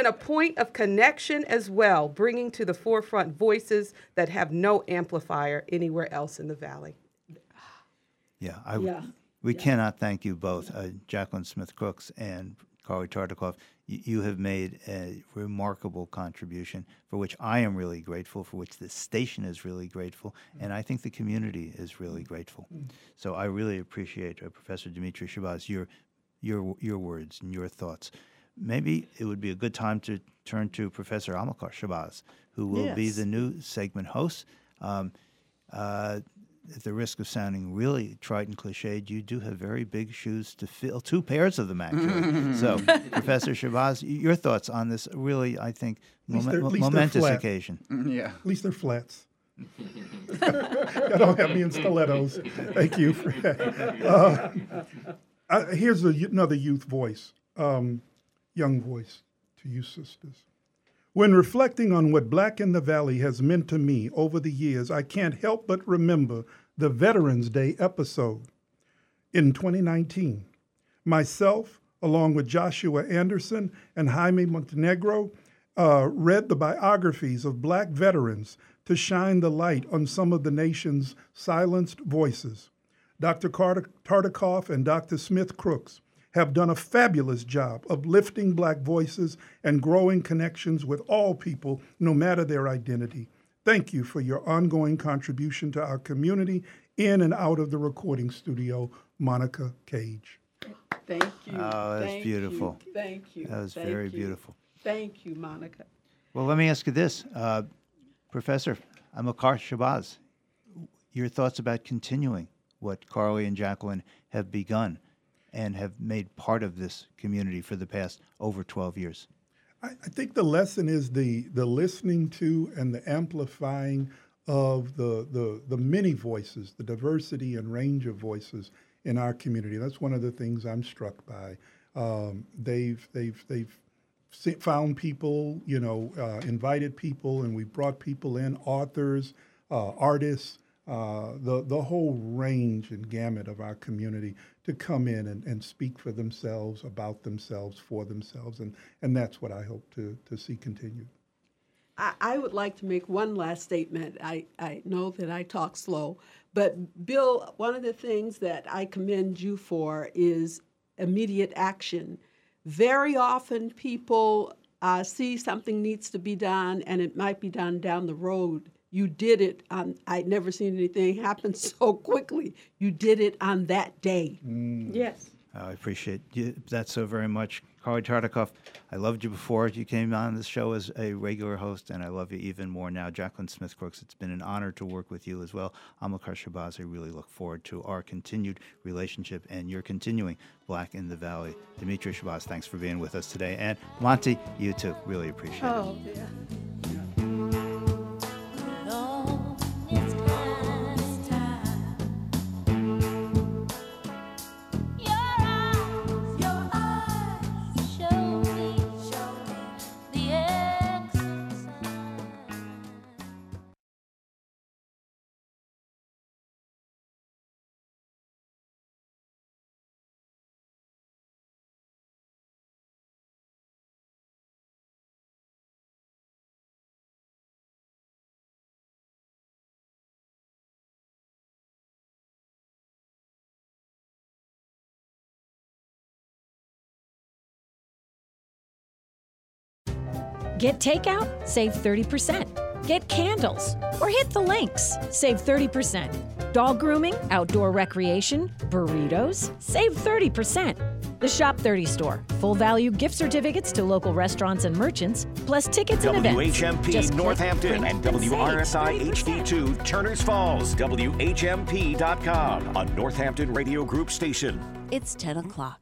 a point of connection as well, bringing to the forefront voices that have no amplifier anywhere else in the Valley. We cannot thank you both, Jacqueline Smith-Crooks and Karly Tartakov. You have made a remarkable contribution for which I am really grateful, for which the station is really grateful, and I think the community is really grateful. So I really appreciate Professor Dimitri Shabazz, your words and your thoughts. Maybe it would be a good time to turn to Professor Amilcar Shabazz, who will be the new segment host. At the risk of sounding really trite and cliched, you do have very big shoes to fill, two pairs of them, actually. So, Professor Shabazz, your thoughts on this really, I think, momentous occasion. Yeah. At least they're flats. Y'all don't have me in stilettos. Thank you for that. Here's another youth voice, young voice to you sisters. When reflecting on what Black in the Valley has meant to me over the years, I can't help but remember the Veterans Day episode in 2019. Myself, along with Joshua Anderson and Jaime Montenegro, read the biographies of Black veterans to shine the light on some of the nation's silenced voices. Dr. Tartakov and Dr. Smith-Crooks have done a fabulous job of lifting Black voices and growing connections with all people, no matter their identity. Thank you for your ongoing contribution to our community in and out of the recording studio, Monica Cage. Thank you. Oh, that's beautiful. Thank you. That was very beautiful. Thank you, Monica. Well, let me ask you this. Professor Amilcar Shabazz, your thoughts about continuing what Karly and Jacqueline have begun and have made part of this community for the past over 12 years? I think the lesson is the listening to and the amplifying of the many voices, the diversity and range of voices in our community. That's one of the things I'm struck by. They've found people, invited people, and we brought people in, authors, artists, the whole range and gamut of our community to come in and speak for themselves, about themselves, for themselves, and that's what I hope to see continue. I would like to make one last statement. I know that I talk slow, but Bill, one of the things that I commend you for is immediate action. Very often people see something needs to be done, and it might be done down the road. You did it on, I'd never seen anything happen so quickly. You did it on that day. Yes. I appreciate you, that so very much. Karly Tartakov, I loved you before you came on this show as a regular host, and I love you even more now. Jacqueline Smith-Crooks, it's been an honor to work with you as well. Amilcar Shabazz, I really look forward to our continued relationship and your continuing Black in the Valley. Dimitri Shabazz, thanks for being with us today. And Monty, you too. Really appreciate it. Oh, yeah. Get takeout, save 30%. Get candles, or hit the links, save 30%. Dog grooming, outdoor recreation, burritos, save 30%. The Shop 30 store, full value gift certificates to local restaurants and merchants, plus tickets and events. WHMP Northampton and WRSI HD2 Turners Falls, WHMP.com, a Northampton Radio Group station. It's 10 o'clock.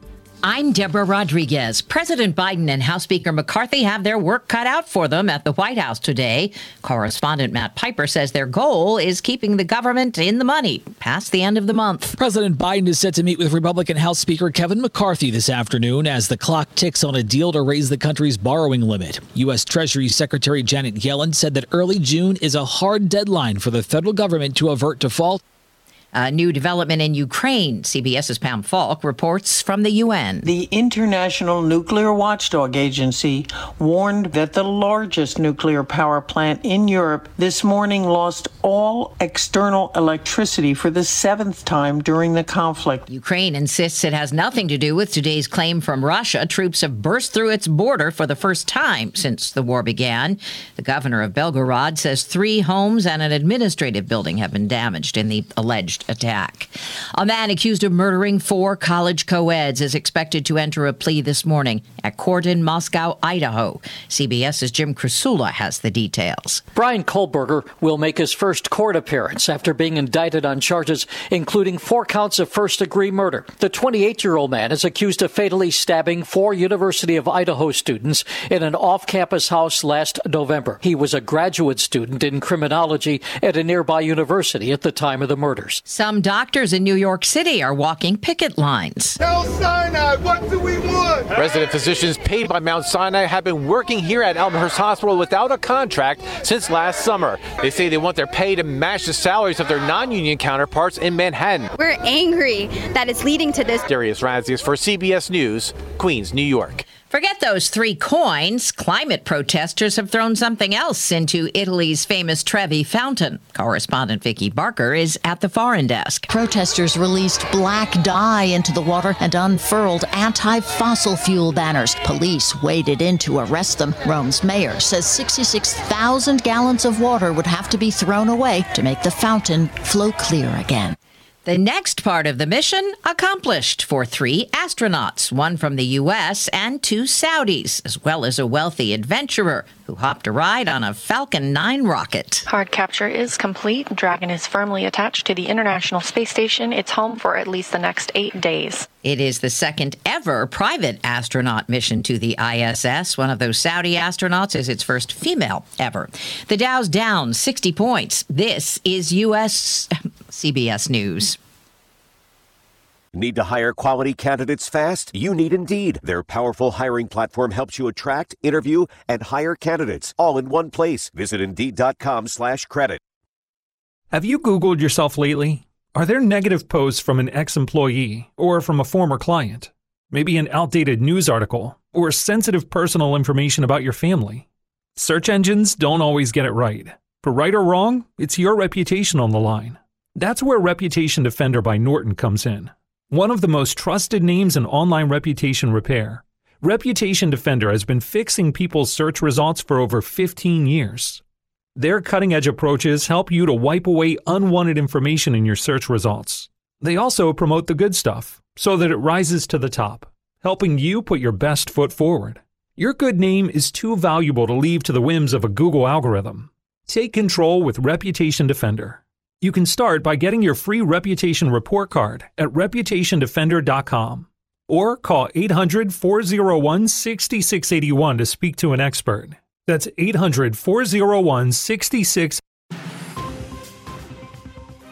I'm Deborah Rodriguez. President Biden and House Speaker McCarthy have their work cut out for them at the White House today. Correspondent Matt Piper says their goal is keeping the government in the money past the end of the month. President Biden is set to meet with Republican House Speaker Kevin McCarthy this afternoon as the clock ticks on a deal to raise the country's borrowing limit. U.S. Treasury Secretary Janet Yellen said that early June is a hard deadline for the federal government to avert default. A new development in Ukraine, CBS's Pam Falk reports from the UN. The International Nuclear Watchdog Agency warned that the largest nuclear power plant in Europe this morning lost all external electricity for the seventh time during the conflict. Ukraine insists it has nothing to do with today's claim from Russia. Troops have burst through its border for the first time since the war began. The governor of Belgorod says 3 homes and an administrative building have been damaged in the alleged attack. A man accused of murdering 4 college co-eds is expected to enter a plea this morning at court in Moscow, Idaho. CBS's Jim Krasula has the details. Brian Kohlberger will make his first court appearance after being indicted on charges including 4 counts of first-degree murder. The 28-year-old man is accused of fatally stabbing 4 University of Idaho students in an off-campus house last November. He was a graduate student in criminology at a nearby university at the time of the murders. Some doctors in New York City are walking picket lines. Mount Sinai, what do we want? Resident physicians paid by Mount Sinai have been working here at Elmhurst Hospital without a contract since last summer. They say they want their pay to match the salaries of their non-union counterparts in Manhattan. We're angry that it's leading to this. Darius Radzius for CBS News, Queens, New York. Forget those 3 coins. Climate protesters have thrown something else into Italy's famous Trevi fountain. Correspondent Vicky Barker is at the foreign desk. Protesters released black dye into the water and unfurled anti-fossil fuel banners. Police waded in to arrest them. Rome's mayor says 66,000 gallons of water would have to be thrown away to make the fountain flow clear again. The next part of the mission accomplished for 3 astronauts, 1 from the U.S. and 2 Saudis, as well as a wealthy adventurer who hopped a ride on a Falcon 9 rocket. Hard capture is complete. Dragon is firmly attached to the International Space Station. It's home for at least the next 8 days. It is the second ever private astronaut mission to the ISS. One of those Saudi astronauts is its first female ever. The Dow's down 60 points. This is U.S. CBS News. Need to hire quality candidates fast? You need Indeed. Their powerful hiring platform helps you attract, interview, and hire candidates all in one place. Visit Indeed.com/credit. Have you Googled yourself lately? Are there negative posts from an ex-employee or from a former client? Maybe an outdated news article or sensitive personal information about your family? Search engines don't always get it right. For right or wrong, it's your reputation on the line. That's where Reputation Defender by Norton comes in. One of the most trusted names in online reputation repair, Reputation Defender has been fixing people's search results for over 15 years. Their cutting-edge approaches help you to wipe away unwanted information in your search results. They also promote the good stuff so that it rises to the top, helping you put your best foot forward. Your good name is too valuable to leave to the whims of a Google algorithm. Take control with Reputation Defender. You can start by getting your free Reputation Report Card at ReputationDefender.com or call 800-401-6681 to speak to an expert. That's 800-401-6681.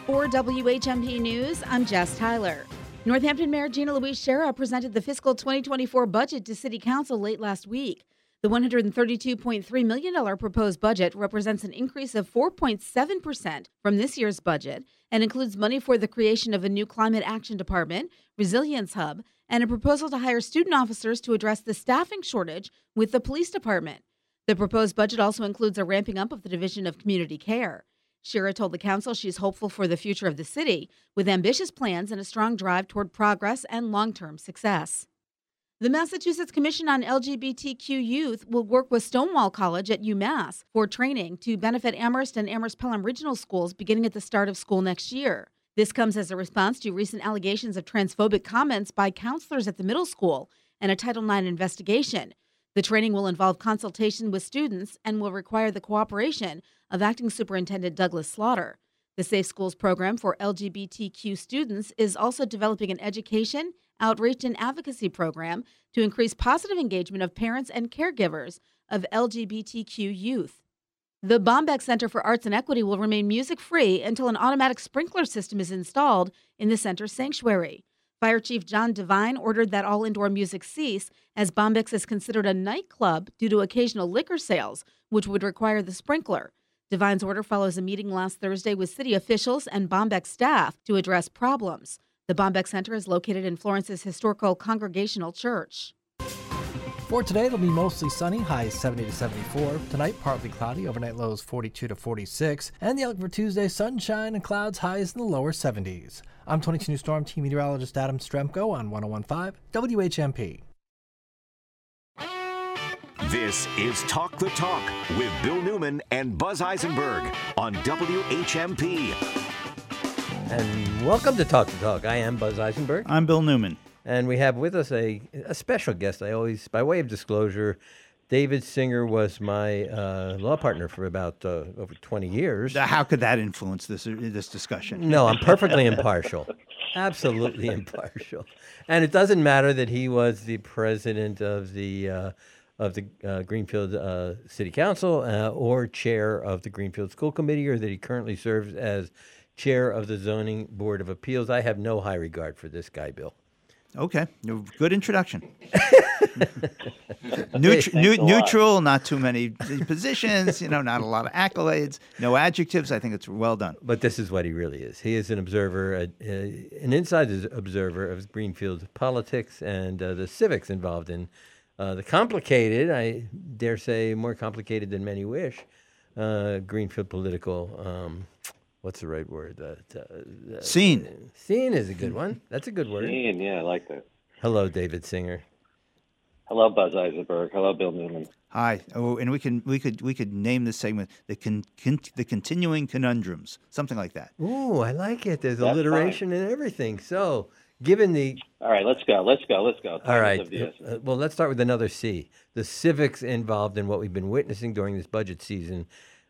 For WHMP News, I'm Jess Tyler. Northampton Mayor Gina Louise Sciarra presented the fiscal 2024 budget to City Council late last week. The $132.3 million proposed budget represents an increase of 4.7% from this year's budget and includes money for the creation of a new Climate Action Department, Resilience Hub, and a proposal to hire student officers to address the staffing shortage with the police department. The proposed budget also includes a ramping up of the Division of Community Care. Sciarra told the council she's hopeful for the future of the city, with ambitious plans and a strong drive toward progress and long-term success. The Massachusetts Commission on LGBTQ Youth will work with Stonewall College at UMass for training to benefit Amherst and Amherst-Pelham Regional Schools beginning at the start of school next year. This comes as a response to recent allegations of transphobic comments by counselors at the middle school and a Title IX investigation. The training will involve consultation with students and will require the cooperation of Acting Superintendent Douglas Slaughter. The Safe Schools program for LGBTQ students is also developing an education, outreach and advocacy program to increase positive engagement of parents and caregivers of LGBTQ youth. The Bombeck Center for Arts and Equity will remain music-free until an automatic sprinkler system is installed in the center's sanctuary. Fire Chief John Devine ordered that all indoor music cease, as Bombeck's is considered a nightclub due to occasional liquor sales, which would require the sprinkler. Devine's order follows a meeting last Thursday with city officials and Bombeck staff to address problems. The Bombeck Center is located in Florence's Historical Congregational Church. For today, it'll be mostly sunny, highs 70 to 74. Tonight, partly cloudy, overnight lows 42 to 46. And the outlook for Tuesday, sunshine and clouds, highs in the lower 70s. I'm 22 News Storm Team Meteorologist Adam Stremko on 101.5 WHMP. This is Talk the Talk with Bill Newman and Buzz Eisenberg on WHMP. And welcome to Talk the Talk. I am Buzz Eisenberg. I'm Bill Newman. And we have with us a special guest. I always, by way of disclosure, David Singer was my law partner for about over 20 years. How could that influence this discussion? No, I'm perfectly impartial. Absolutely impartial. And it doesn't matter that he was the president of the Greenfield City Council or chair of the Greenfield School Committee, or that he currently serves as chair of the Zoning Board of Appeals. I have no high regard for this guy, Bill. Okay, good introduction. Neutral, not too many positions, not a lot of accolades, no adjectives. I think it's well done. But this is what he really is. He is an observer, an insider's observer of Greenfield's politics and the civics involved in the complicated, I dare say more complicated than many wish, Greenfield political what's the right word? Scene. Scene is a good one. That's a good word. Scene, yeah, I like that. Hello, David Singer. Hello, Buzz Eisenberg. Hello, Bill Newman. Hi. Oh, and we could name this segment the continuing conundrums, something like that. Ooh, I like it. There's That's alliteration fine. And everything. So, given the all right, let's go. All right. Well, let's start with another C. The civics involved in what we've been witnessing during this budget season.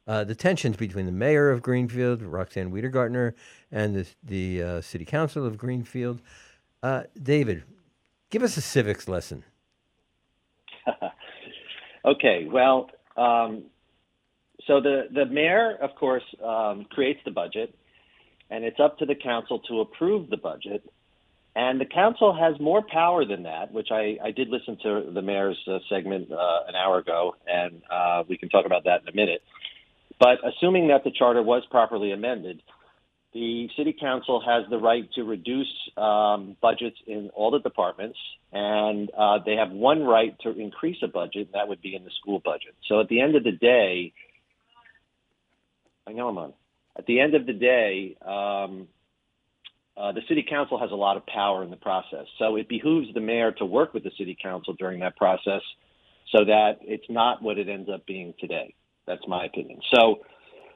The tensions between the mayor of Greenfield, Roxann Wedegartner, and the city council of Greenfield. David, give us a civics lesson. Okay, well, so the mayor, of course, creates the budget, and it's up to the council to approve the budget. And the council has more power than that, which I did listen to the mayor's segment an hour ago, and we can talk about that in a minute. But assuming that the charter was properly amended, the city council has the right to reduce budgets in all the departments, and they have one right to increase a budget, and that would be in the school budget. So at the end of the day, the city council has a lot of power in the process. So it behooves the mayor to work with the city council during that process so that it's not what it ends up being today. That's my opinion. So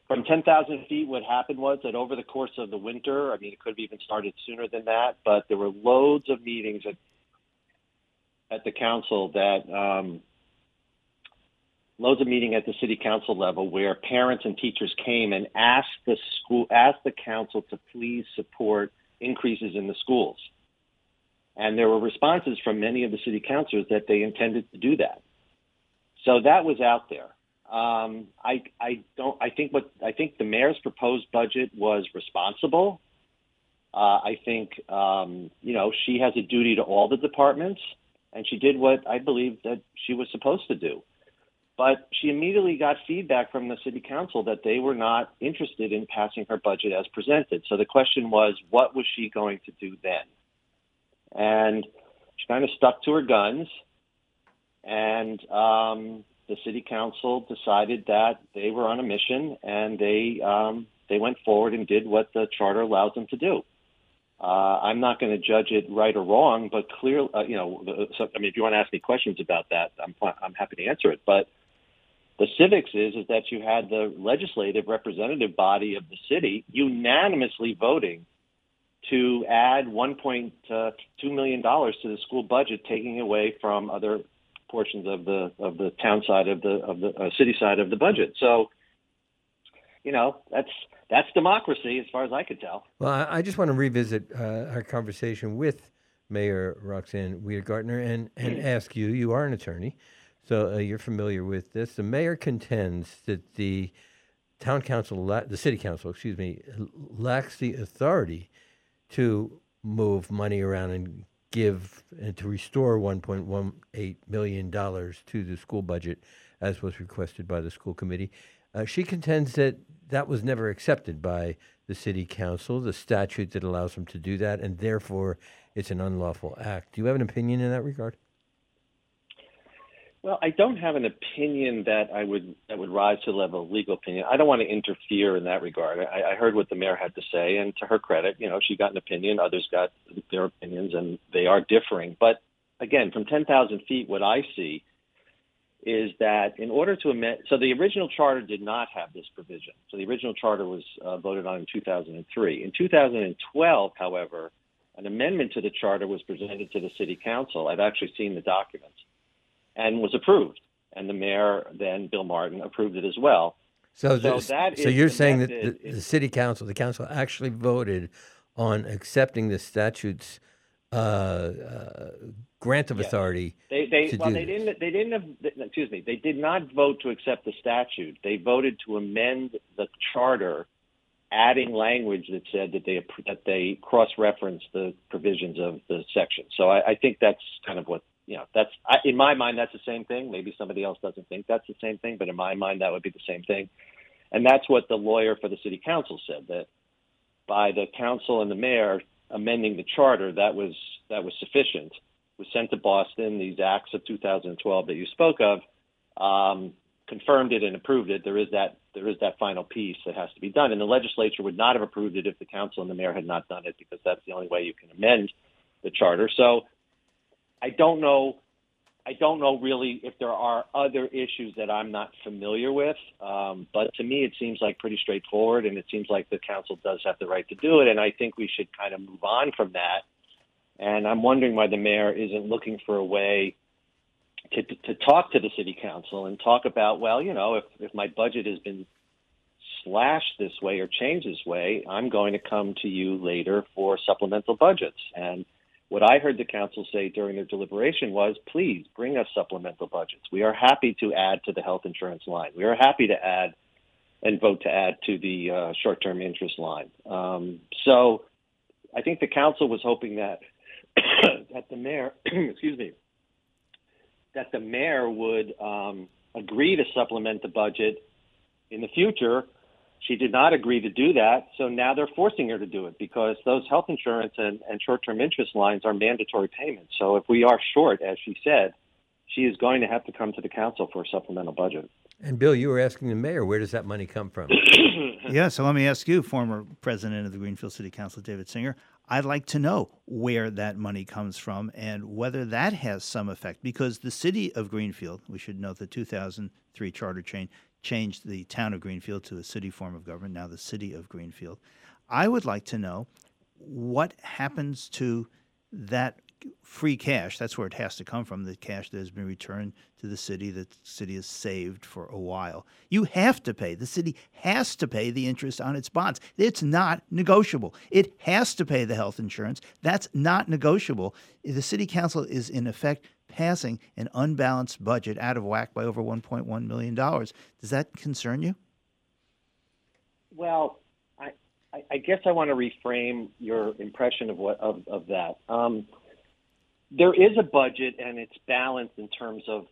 from 10,000 feet, what happened was that over the course of the winter, I mean, it could have even started sooner than that, but there were loads of meetings at the council that loads of meeting at the city council level where parents and teachers came and asked the council to please support increases in the schools. And there were responses from many of the city councilors that they intended to do that. So that was out there. I think the mayor's proposed budget was responsible. I think, she has a duty to all the departments, and she did what I believe that she was supposed to do. But she immediately got feedback from the city council that they were not interested in passing her budget as presented. So the question was, what was she going to do then? And she kind of stuck to her guns, and the city council decided that they were on a mission, and they went forward and did what the charter allows them to do. I'm not going to judge it right or wrong, but clearly, if you want to ask me questions about that, I'm happy to answer it. But the civics is that you had the legislative representative body of the city unanimously voting to add $1.2 million to the school budget, taking away from other portions of the town side of the city side of the budget. So, that's democracy as far as I could tell. Well, I just want to revisit our conversation with Mayor Roxann Wedegartner, and ask you, you are an attorney, so you're familiar with this. The mayor contends that the town council, the city council, excuse me, lacks the authority to move money around and give and to restore $1.18 million to the school budget, as was requested by the school committee. She contends that that was never accepted by the city council, the statute that allows them to do that, and therefore it's an unlawful act. Do you have an opinion in that regard? Well, I don't have an opinion that would rise to the level of legal opinion. I don't want to interfere in that regard. I heard what the mayor had to say, and to her credit, you know, she got an opinion. Others got their opinions, and they are differing. But again, from 10,000 feet, what I see is that in order to amend, so the original charter did not have this provision. So the original charter was voted on in 2003. In 2012, however, an amendment to the charter was presented to the city council. I've actually seen the documents, and was approved. And the mayor then, Bill Martin, approved it as well. So you're saying that the city council, the council actually voted on accepting the statute's grant of authority. They did not vote to accept the statute. They voted to amend the charter, adding language that said that they cross-referenced the provisions of the section. So I think that's kind of what, you know, that's, in my mind, that's the same thing. Maybe somebody else doesn't think that's the same thing, but in my mind, that would be the same thing. And that's what the lawyer for the city council said, that by the council and the mayor amending the charter, that was sufficient. It was sent to Boston. These acts of 2012 that you spoke of confirmed it and approved it. There is that final piece that has to be done. And the legislature would not have approved it if the council and the mayor had not done it, because that's the only way you can amend the charter. So I don't know really if there are other issues that I'm not familiar with, but to me it seems like pretty straightforward, and it seems like the council does have the right to do it, and I think we should kind of move on from that. And I'm wondering why the mayor isn't looking for a way to talk to the city council and talk about, well, you know, if my budget has been slashed this way or changed this way, I'm going to come to you later for supplemental budgets. And what I heard the council say during their deliberation was, please bring us supplemental budgets. We are happy to add to the health insurance line. We are happy to add and vote to add to the short-term interest line. So I think the council was hoping that that the mayor, excuse me, that the mayor would agree to supplement the budget in the future. She did not agree to do that, so now they're forcing her to do it, because those health insurance and short-term interest lines are mandatory payments. So if we are short, as she said, she is going to have to come to the council for a supplemental budget. And, Bill, you were asking the mayor, where does that money come from? Yeah, so let me ask you, former president of the Greenfield City Council, David Singer, I'd like to know where that money comes from and whether that has some effect, because the city of Greenfield, we should note the 2003 charter changed the town of Greenfield to a city form of government, now the city of Greenfield. I would like to know what happens to that free cash. That's where it has to come from, the cash that has been returned to the city, that the city has saved for a while. You have to pay. The city has to pay the interest on its bonds. It's not negotiable. It has to pay the health insurance. That's not negotiable. The city council is, in effect, passing an unbalanced budget out of whack by over $1.1 million. Does that concern you? Well, I guess I want to reframe your impression of that. There is a budget, and it's balanced in terms of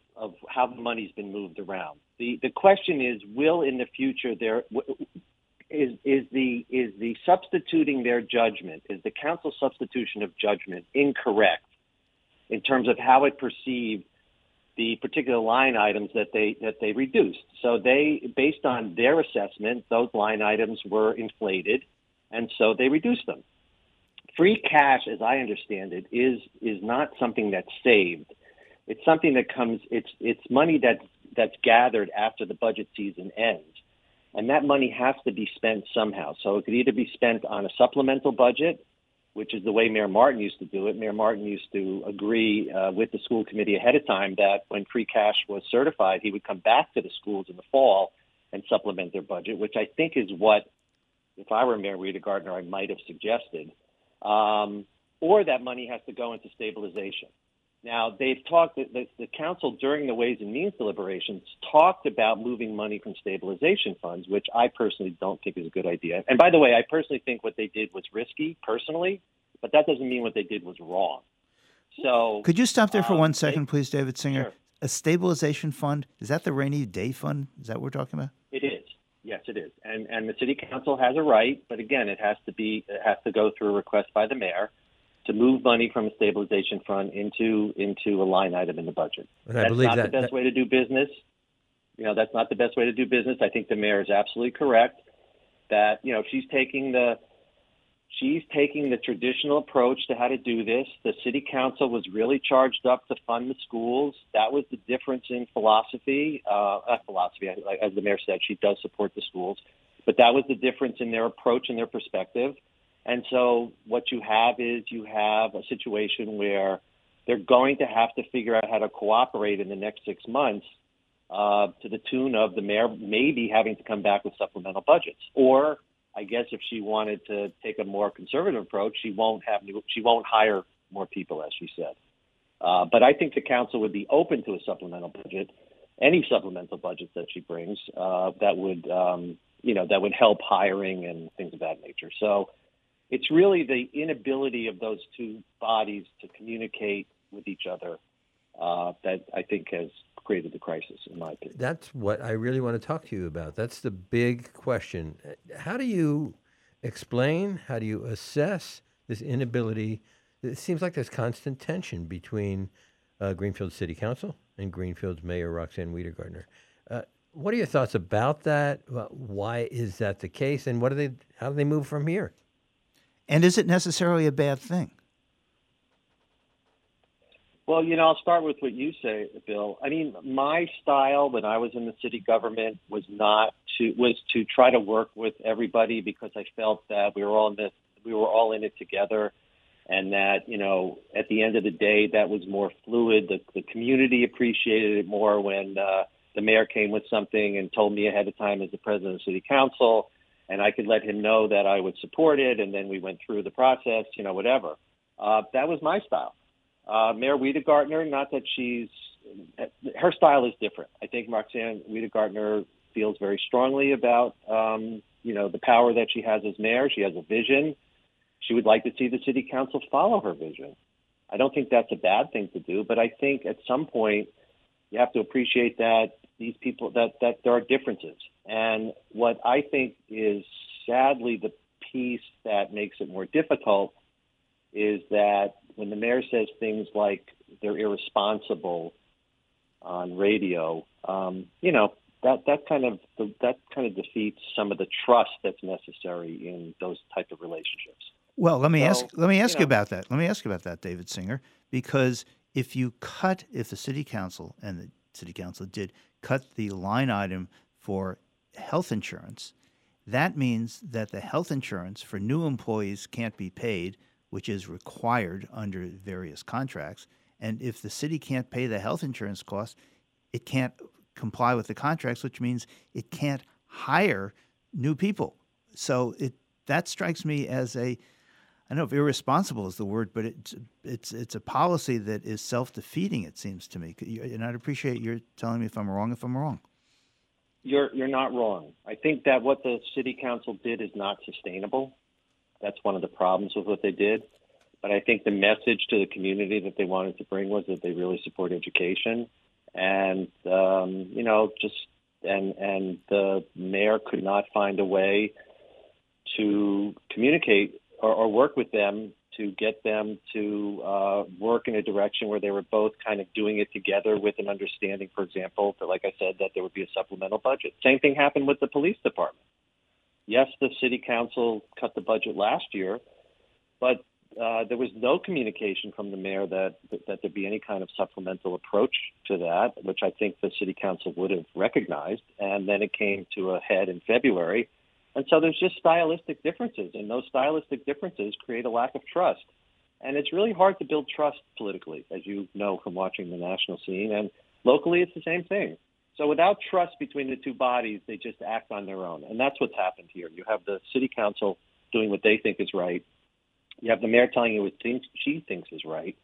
how the money's been moved around. The question is, will in the future there is the substituting their judgment, is the council substitution of judgment incorrect in terms of how it perceived the particular line items that they reduced? So they, based on their assessment, those line items were inflated, and so they reduced them. Free cash, as I understand it, is not something that's saved. It's something that comes. It's money that's gathered after the budget season ends, and that money has to be spent somehow. So it could either be spent on a supplemental budget, which is the way Mayor Martin used to do it. Mayor Martin used to agree with the school committee ahead of time that when free cash was certified, he would come back to the schools in the fall and supplement their budget, which I think is what, if I were Mayor Wedegartner, I might have suggested. or that money has to go into stabilization. Now, they've talked, the council during the Ways and Means deliberations talked about moving money from stabilization funds, which I personally don't think is a good idea. And by the way, I personally think what they did was risky, personally, but that doesn't mean what they did was wrong. So, could you stop there for 1 second, please, David Singer? Sure. A stabilization fund, is that the rainy day fund? Is that what we're talking about? It is. Yes, it is. And the city council has a right, but again, it has to go through a request by the mayor to move money from a stabilization fund into a line item in the budget. And that's not the best way to do business. You know, that's not the best way to do business. I think the mayor is absolutely correct that, you know, she's taking the traditional approach to how to do this. The city council was really charged up to fund the schools. That was the difference in philosophy. As the mayor said, she does support the schools, but that was the difference in their approach and their perspective. And so what you have is you have a situation where they're going to have to figure out how to cooperate in the next 6 months to the tune of the mayor maybe having to come back with supplemental budgets. Or I guess if she wanted to take a more conservative approach, she won't hire more people, as she said. But I think the council would be open to a supplemental budget, any supplemental budget that she brings that would help hiring and things of that nature. So it's really the inability of those two bodies to communicate with each other that I think has created the crisis, in my opinion. That's what I really want to talk to you about. That's the big question. How do you explain, how do you assess this inability? It seems like there's constant tension between Greenfield City Council and Greenfield's Mayor Roxann Wedegartner. What are your thoughts about that? Why is that the case? And how do they move from here? And is it necessarily a bad thing? Well, you know, I'll start with what you say, Bill. I mean, my style when I was in the city government was to try to work with everybody because I felt that we were all in it together, and that, you know, at the end of the day, that was more fluid. The community appreciated it more when the mayor came with something and told me ahead of time as the president of the city council. And I could let him know that I would support it, and then we went through the process, you know, whatever. That was my style. Mayor Wedegartner, her style is different. I think Roxann Wedegartner feels very strongly about, the power that she has as mayor. She has a vision. She would like to see the city council follow her vision. I don't think that's a bad thing to do, but I think at some point you have to appreciate that these people, that there are differences. And what I think is sadly the piece that makes it more difficult is that when the mayor says things like they're irresponsible on radio, that kind of defeats some of the trust that's necessary in those type of relationships. Well, let me ask you about that, David Singer, because if the city council, and the city council did cut the line item for health insurance, that means that the health insurance for new employees can't be paid, which is required under various contracts. And if the city can't pay the health insurance costs, it can't comply with the contracts, which means it can't hire new people. So that strikes me as a, I don't know if irresponsible is the word, but it's a policy that is self-defeating, it seems to me. And I'd appreciate your telling me if I'm wrong. You're not wrong. I think that what the city council did is not sustainable. That's one of the problems with what they did. But I think the message to the community that they wanted to bring was that they really support education, and and the mayor could not find a way to communicate or work with them to get them to work in a direction where they were both kind of doing it together with an understanding, for example, that, like I said, that there would be a supplemental budget. Same thing happened with the police department. Yes, the city council cut the budget last year, but there was no communication from the mayor that there'd be any kind of supplemental approach to that, which I think the city council would have recognized. And then it came to a head in February. And so there's just stylistic differences, and those stylistic differences create a lack of trust. And it's really hard to build trust politically, as you know from watching the national scene. And locally, it's the same thing. So without trust between the two bodies, they just act on their own. And that's what's happened here. You have the city council doing what they think is right, You have the mayor telling you what she thinks is right.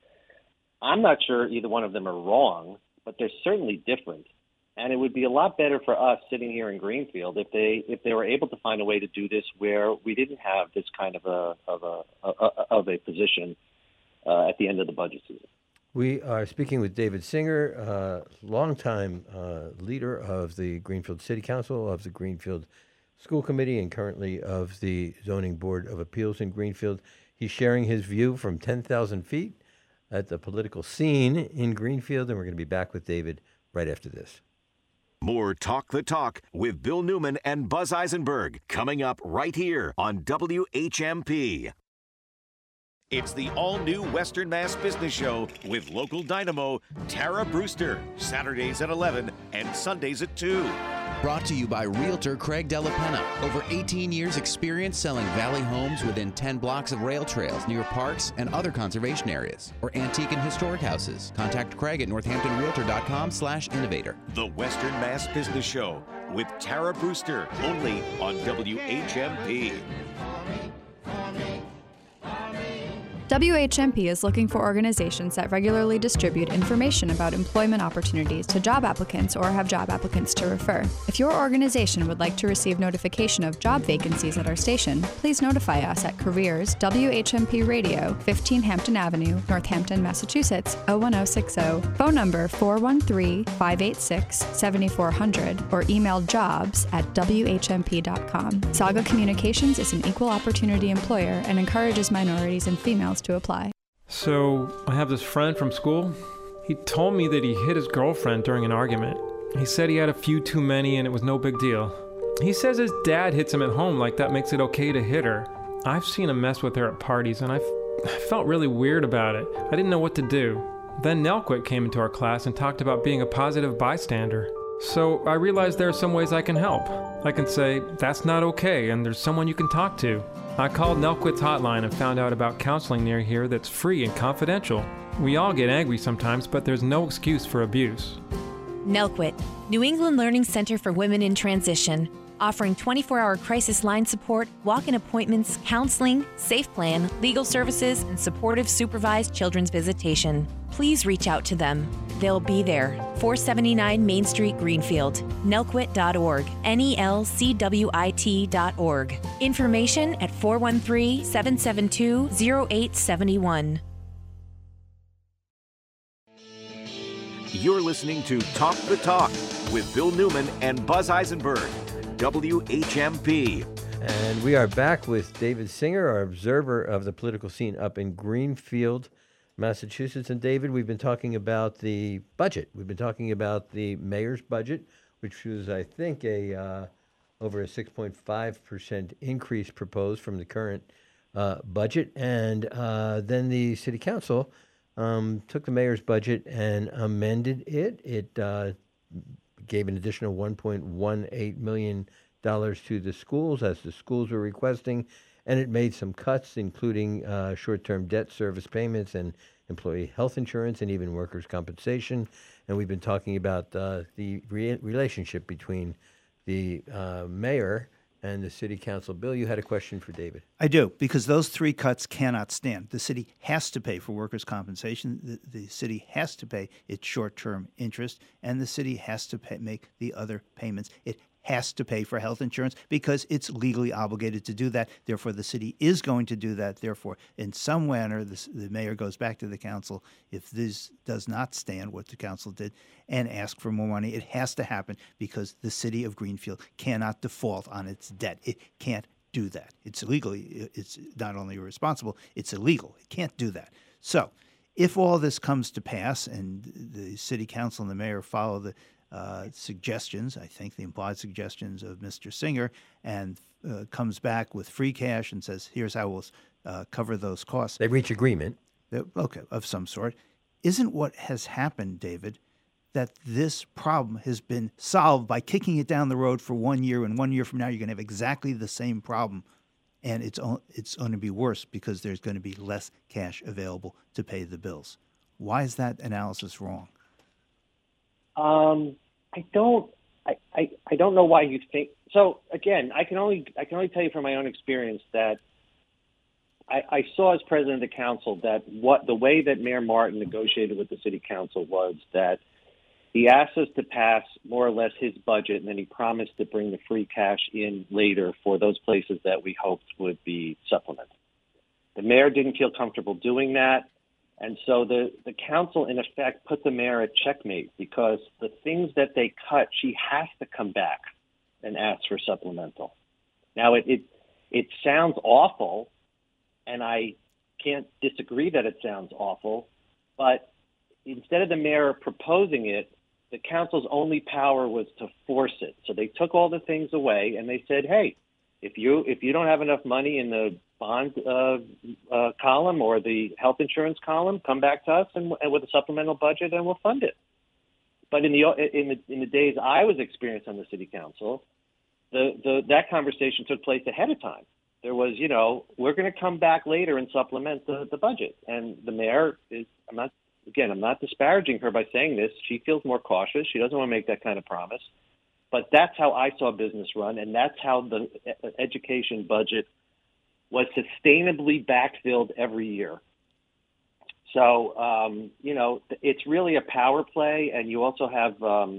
I'm not sure either one of them are wrong, but they're certainly different. And it would be a lot better for us sitting here in Greenfield if they were able to find a way to do this where we didn't have this kind of a position at the end of the budget season. We are speaking with David Singer, longtime leader of the Greenfield City Council, of the Greenfield School Committee, and currently of the Zoning Board of Appeals in Greenfield. He's sharing his view from 10,000 feet at the political scene in Greenfield, and we're going to be back with David right after this. More Talk the Talk with Bill Newman and Buzz Eisenberg coming up right here on WHMP. It's the all-new Western Mass Business Show with local dynamo Tara Brewster, Saturdays at 11 and Sundays at 2. Brought to you by Realtor Craig Delapena. Over 18 years experience selling valley homes within 10 blocks of rail trails near parks and other conservation areas or antique and historic houses. Contact Craig at northamptonrealtor.com/innovator. The Western Mass Business Show with Tara Brewster, only on WHMP. WHMP is looking for organizations that regularly distribute information about employment opportunities to job applicants or have job applicants to refer. If your organization would like to receive notification of job vacancies at our station, please notify us at Careers, WHMP Radio, 15 Hampton Avenue, Northampton, Massachusetts, 01060, phone number 413-586-7400, or email jobs@whmp.com. Saga Communications is an equal opportunity employer and encourages minorities and females to apply. So I have this friend from school. He told me that he hit his girlfriend during an argument. He said he had a few too many and it was no big deal. He says his dad hits him at home, like that makes it okay to hit her. I've seen him mess with her at parties and I felt really weird about it. I didn't know what to do. Then Nelquit came into our class and talked about being a positive bystander. So I realized there are some ways I can help. I can say, that's not okay, and there's someone you can talk to. I called Nelquit's hotline and found out about counseling near here that's free and confidential. We all get angry sometimes, but there's no excuse for abuse. Nelquit, New England Learning Center for Women in Transition, offering 24-hour crisis line support, walk-in appointments, counseling, safe plan, legal services, and supportive supervised children's visitation. Please reach out to them. They'll be there. 479 Main Street, Greenfield. Nelquit.org. NELCWIT.org. Information at 413-772-0871. You're listening to Talk the Talk with Bill Newman and Buzz Eisenberg, WHMP. And we are back with David Singer, our observer of the political scene up in Greenfield, Massachusetts. And David, we've been talking about the budget. We've been talking about the mayor's budget, which was, I think, over a 6.5% increase proposed from the current budget. And then the city council took the mayor's budget and amended it. It gave an additional $1.18 million to the schools, as the schools were requesting. And it made some cuts, including short-term debt service payments and employee health insurance and even workers' compensation. And we've been talking about the relationship between the mayor and the city council. Bill, you had a question for David. I do, because those three cuts cannot stand. The city has to pay for workers' compensation. The city has to pay its short-term interest, and the city has to make the other payments. It has to pay for health insurance because it's legally obligated to do that. Therefore, the city is going to do that. Therefore, in some manner, the mayor goes back to the council if this does not stand what the council did and ask for more money. It has to happen because the city of Greenfield cannot default on its debt. It can't do that. It's illegally. It's not only irresponsible, it's illegal. It can't do that. So if all this comes to pass and the city council and the mayor follow the suggestions, I think the implied suggestions of Mr. Singer, and comes back with free cash and says, here's how we'll cover those costs. They reach agreement. Okay, of some sort. Isn't what has happened, David, that this problem has been solved by kicking it down the road for 1 year, and 1 year from now you're going to have exactly the same problem, and it's going to be worse because there's going to be less cash available to pay the bills? Why is that analysis wrong? I don't know why you think so. Again, I can only tell you from my own experience that I saw as president of the council that the way that Mayor Martin negotiated with the city council was that he asked us to pass more or less his budget, and then he promised to bring the free cash in later for those places that we hoped would be supplemented. The mayor didn't feel comfortable doing that, and so the council, in effect, put the mayor at checkmate because the things that they cut, she has to come back and ask for supplemental. Now, it sounds awful, and I can't disagree that it sounds awful, but instead of the mayor proposing it, the council's only power was to force it. So they took all the things away, and they said, hey, if you don't have enough money in the bond column or the health insurance column, come back to us and with a supplemental budget, and we'll fund it. But in the days I was experienced on the city council, that conversation took place ahead of time. There was, we're going to come back later and supplement the budget. And the mayor is, I'm not disparaging her by saying this. She feels more cautious. She doesn't want to make that kind of promise. But that's how I saw business run, and that's how the education budget was sustainably backfilled every year. So, it's really a power play, and you also have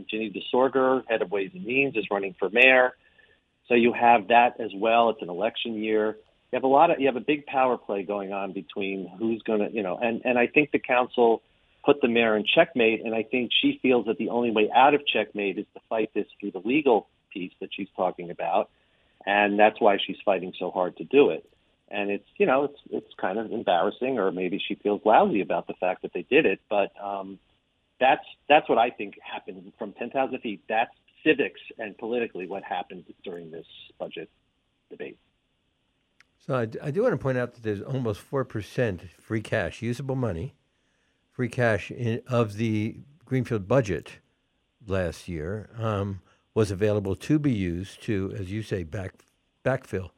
Ginny DeSorger, head of Ways and Means, is running for mayor. So you have that as well. It's an election year. You have a big power play going on between who's going to, and I think the council put the mayor in checkmate, and I think she feels that the only way out of checkmate is to fight this through the legal piece that she's talking about, and that's why she's fighting so hard to do it. And it's kind of embarrassing, or maybe she feels lousy about the fact that they did it. But that's what I think happened from 10,000 feet. That's civics and politically what happened during this budget debate. So I do want to point out that there's almost 4% free cash, usable money, free cash of the Greenfield budget last year was available to be used to, as you say, backfill.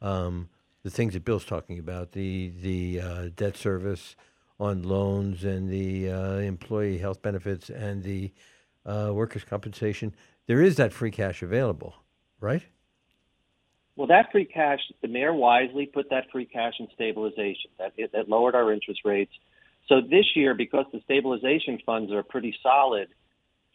The things that Bill's talking about, the debt service on loans and the employee health benefits and the workers' compensation, there is that free cash available, right? Well, that free cash, the mayor wisely put that free cash in stabilization. That lowered our interest rates. So this year, because the stabilization funds are pretty solid,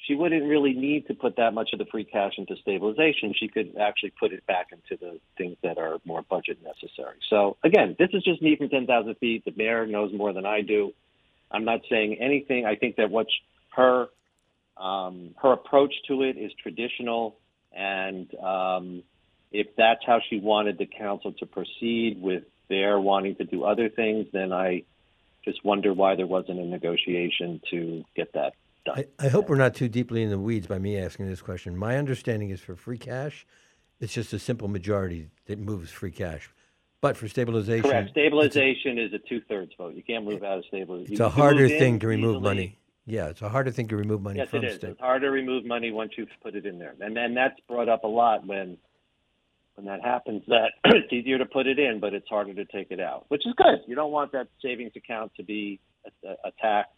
she wouldn't really need to put that much of the free cash into stabilization. She could actually put it back into the things that are more budget necessary. So, again, this is just me from 10,000 feet. The mayor knows more than I do. I'm not saying anything. I think that her approach to it is traditional, and if that's how she wanted the council to proceed with their wanting to do other things, then I just wonder why there wasn't a negotiation to get that. I hope we're not too deeply in the weeds by me asking this question. My understanding is for free cash, it's just a simple majority that moves free cash. But for stabilization... Correct. Stabilization is a two-thirds vote. You can't move out of stabilization. It's a harder thing to remove money. Yeah, it's a harder thing to remove money from the state. Yes, it is. It's harder to remove money once you've put it in there. And then that's brought up a lot when that happens, that it's easier to put it in, but it's harder to take it out, which is good. You don't want that savings account to be attacked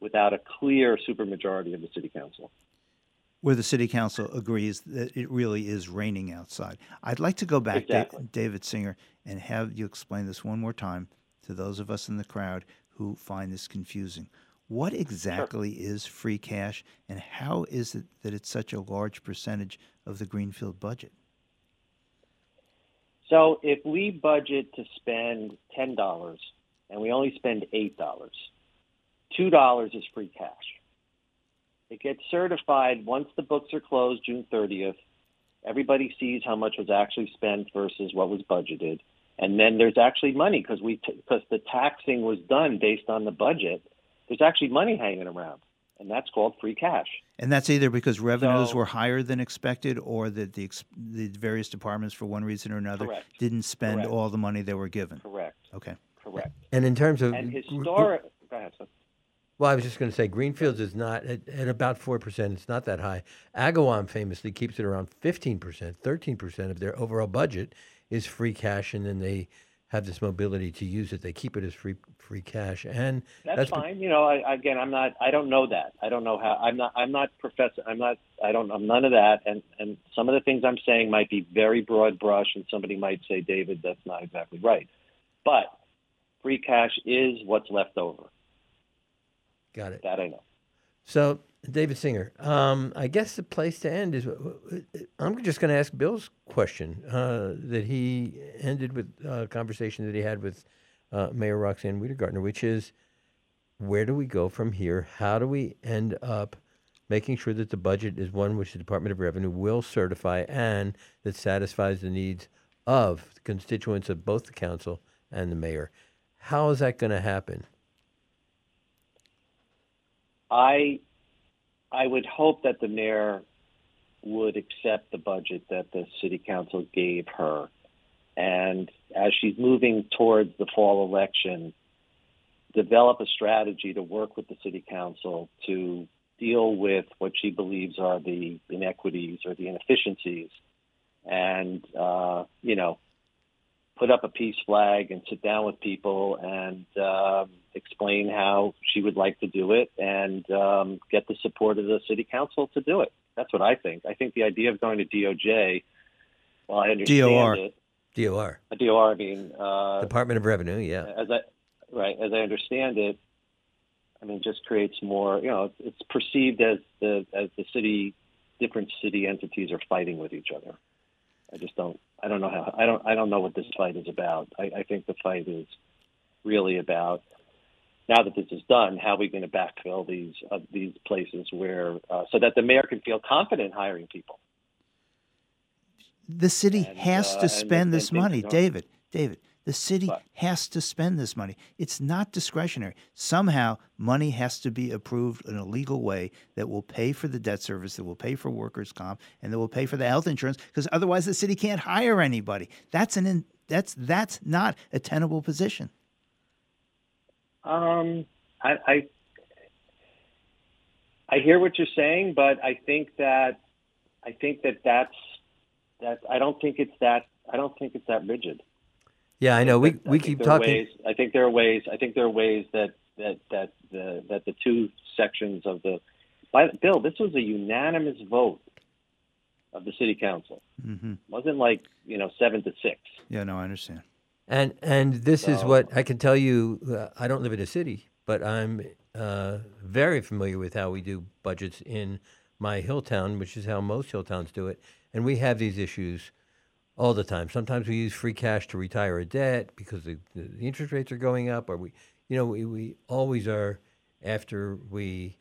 without a clear supermajority of the city council. Where the city council agrees that it really is raining outside. I'd like to go back, exactly, David Singer, and have you explain this one more time to those of us in the crowd who find this confusing. What exactly is free cash, and how is it that it's such a large percentage of the Greenfield budget? So if we budget to spend $10 and we only spend $8, $2 is free cash. It gets certified once the books are closed June 30th. Everybody sees how much was actually spent versus what was budgeted. And then there's actually money because the taxing was done based on the budget. There's actually money hanging around, and that's called free cash. And that's either because revenues were higher than expected or that the various departments, for one reason or another, didn't spend all the money they were given. Okay. And in terms of... And historic... Go ahead, sir. Well, I was just going to say Greenfields is not, at about 4%, it's not that high. Agawam famously keeps it around 15%, 13% of their overall budget is free cash, and then they have this mobility to use it. They keep it as free cash. And that's fine. I don't know that. I don't know how. I'm not professor. I'm none of that. And some of the things I'm saying might be very broad brush, and somebody might say, David, that's not exactly right. But free cash is what's left over. Got it. That I know. So, David Singer, I guess the place to end is, I'm just going to ask Bill's question that he ended with a conversation that he had with Mayor Roxann Wedegartner, which is, where do we go from here? How do we end up making sure that the budget is one which the Department of Revenue will certify and that satisfies the needs of the constituents of both the council and the mayor? How is that going to happen? I would hope that the mayor would accept the budget that the city council gave her. And as she's moving towards the fall election, develop a strategy to work with the city council to deal with what she believes are the inequities or the inefficiencies, and, put up a peace flag and sit down with people and explain how she would like to do it and get the support of the city council to do it. That's what I think. I think the idea of going to DOJ, well, I understand DOR. It. DOR. DOR, I mean... Department of Revenue, yeah. As I understand it, I mean, just creates more, it's perceived as the city, different city entities are fighting with each other. I don't know what this fight is about. I think the fight is really about, now that this is done, how are we going to backfill these places where, so that the mayor can feel confident hiring people. The city has to spend this money, David. The city has to spend this money. It's not discretionary. Somehow, money has to be approved in a legal way that will pay for the debt service, that will pay for workers' comp, and that will pay for the health insurance, because otherwise the city can't hire anybody. That's not a tenable position. I hear what you're saying, but I think that I don't think it's that rigid. Yeah, I know. We keep talking. I think there are ways that the two sections of the Bill. This was a unanimous vote of the city council. Mm-hmm. It wasn't like 7-6. Yeah, no, I understand. And this is what I can tell you. I don't live in a city, but I'm very familiar with how we do budgets in my hill town, which is how most hill towns do it. And we have these issues all the time. Sometimes we use free cash to retire a debt because the interest rates are going up, or we always are. After we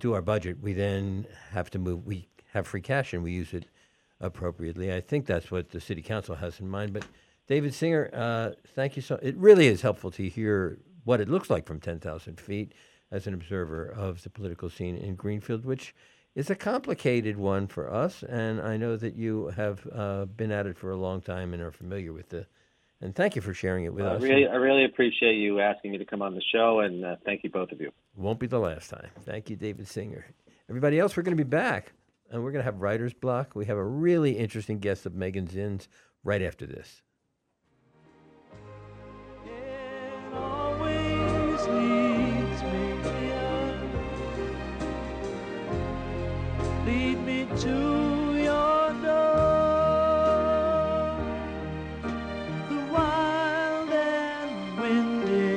do our budget, we then have to move. We have free cash and we use it appropriately. I think that's what the city council has in mind. But David Singer, thank you so. It really is helpful to hear what it looks like from 10,000 feet as an observer of the political scene in Greenfield, which it's a complicated one for us, and I know that you have been at it for a long time and are familiar with it. And thank you for sharing it with us. I really appreciate you asking me to come on the show, and thank you, both of you. Won't be the last time. Thank you, David Singer. Everybody else, we're going to be back, and we're going to have Writer's Block. We have a really interesting guest of Megan Zinn's right after this. Lead me to your door, the wild and windy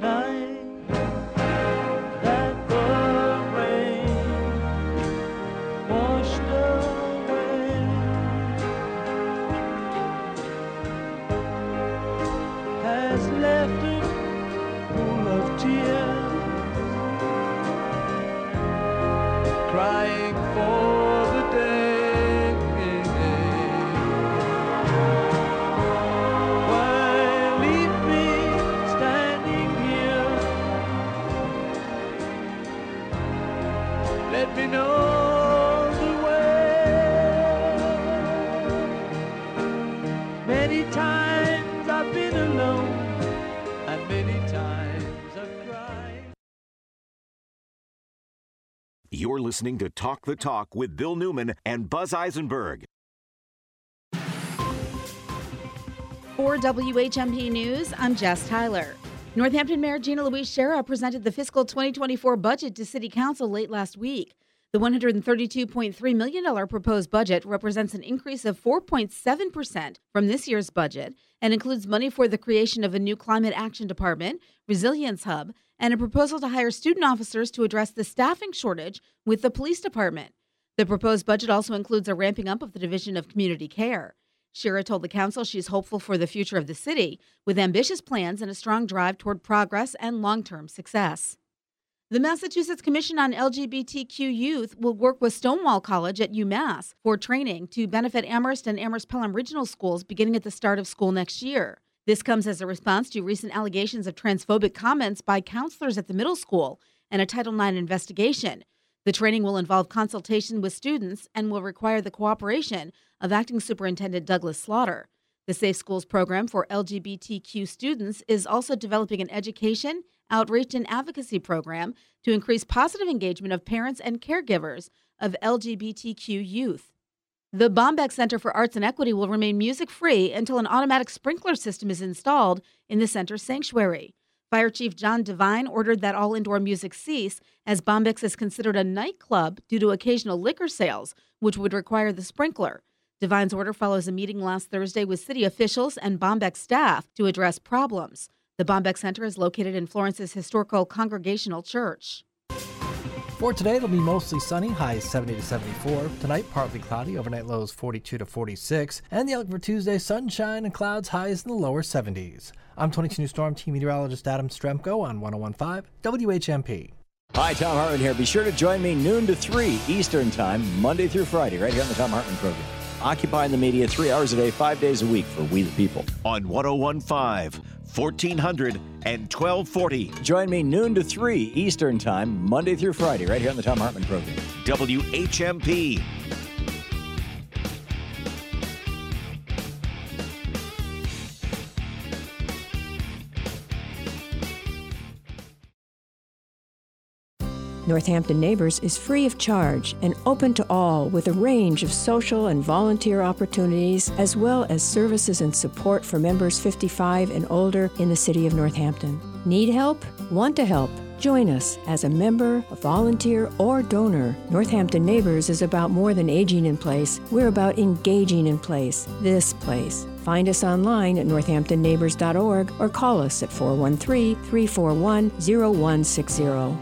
night, that the rain washed away, has left a pool of tears, crying. You're listening to Talk the Talk with Bill Newman and Buzz Eisenberg. For WHMP News, I'm Jess Tyler. Northampton Mayor Gina Louise Sciarra presented the fiscal 2024 budget to City Council late last week. The $132.3 million proposed budget represents an increase of 4.7% from this year's budget and includes money for the creation of a new Climate Action Department, Resilience Hub, and a proposal to hire student officers to address the staffing shortage with the police department. The proposed budget also includes a ramping up of the Division of Community Care. Sciarra told the council she's hopeful for the future of the city, with ambitious plans and a strong drive toward progress and long-term success. The Massachusetts Commission on LGBTQ Youth will work with Stonewall College at UMass for training to benefit Amherst and Amherst-Pelham Regional Schools beginning at the start of school next year. This comes as a response to recent allegations of transphobic comments by counselors at the middle school and a Title IX investigation. The training will involve consultation with students and will require the cooperation of Acting Superintendent Douglas Slaughter. The Safe Schools program for LGBTQ students is also developing an education, outreach, and advocacy program to increase positive engagement of parents and caregivers of LGBTQ youth. The Bombeck Center for Arts and Equity will remain music-free until an automatic sprinkler system is installed in the center's sanctuary. Fire Chief John Devine ordered that all indoor music cease, as Bombeck's is considered a nightclub due to occasional liquor sales, which would require the sprinkler. Devine's order follows a meeting last Thursday with city officials and Bombeck staff to address problems. The Bombeck Center is located in Florence's Historical Congregational Church. For today, it'll be mostly sunny, highs 70 to 74. Tonight, partly cloudy, overnight lows 42 to 46. And the outlook for Tuesday, sunshine and clouds, highs in the lower 70s. I'm 22 News Storm Team Meteorologist Adam Stremko on 101.5 WHMP. Hi, Tom Hartman here. Be sure to join me noon to 3 Eastern Time, Monday through Friday, right here on the Tom Hartman program. Occupying the media 3 hours a day, 5 days a week for We the People. On 101.5, 1400 and 1240. Join me noon to 3 Eastern Time, Monday through Friday, right here on the Tom Hartman program. WHMP. Northampton Neighbors is free of charge and open to all, with a range of social and volunteer opportunities, as well as services and support for members 55 and older in the city of Northampton. Need help? Want to help? Join us as a member, a volunteer, or donor. Northampton Neighbors is about more than aging in place. We're about engaging in place, this place. Find us online at northamptonneighbors.org or call us at 413-341-0160.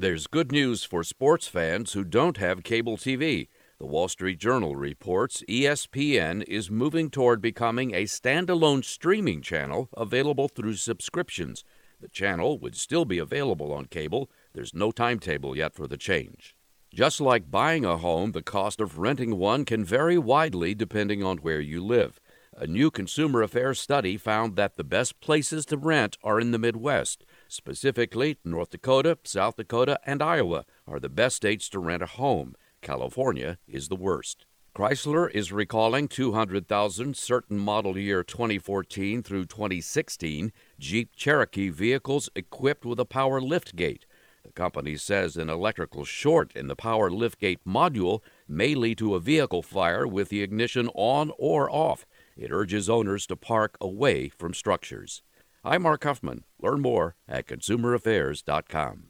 There's good news for sports fans who don't have cable TV. The Wall Street Journal reports ESPN is moving toward becoming a standalone streaming channel available through subscriptions. The channel would still be available on cable. There's no timetable yet for the change. Just like buying a home, the cost of renting one can vary widely depending on where you live. A new Consumer Affairs study found that the best places to rent are in the Midwest. Specifically, North Dakota, South Dakota, and Iowa are the best states to rent a home. California is the worst. Chrysler is recalling 200,000 certain model year 2014 through 2016 Jeep Cherokee vehicles equipped with a power liftgate. The company says an electrical short in the power liftgate module may lead to a vehicle fire with the ignition on or off. It urges owners to park away from structures. I'm Mark Huffman. Learn more at consumeraffairs.com.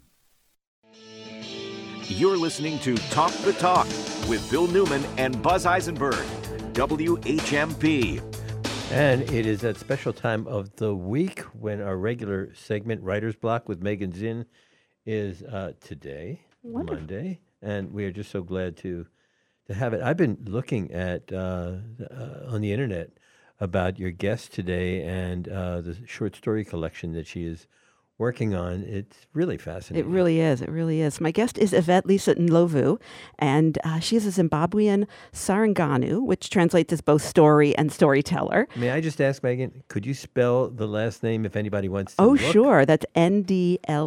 You're listening to Talk the Talk with Bill Newman and Buzz Eisenberg, WHMP. And it is that special time of the week when our regular segment, Writer's Block with Megan Zinn, is today, wonderful. Monday. And we are just so glad to have it. I've been looking at on the internet about your guest today and the short story collection that she is working on. It's really fascinating. It really is. It really is. My guest is Yvette Lisa Ndlovu, and she is a Zimbabwean Saranganu, which translates as both story and storyteller. May I just ask, Megan, could you spell the last name if anybody wants to look? Oh, sure. That's Ndlovu.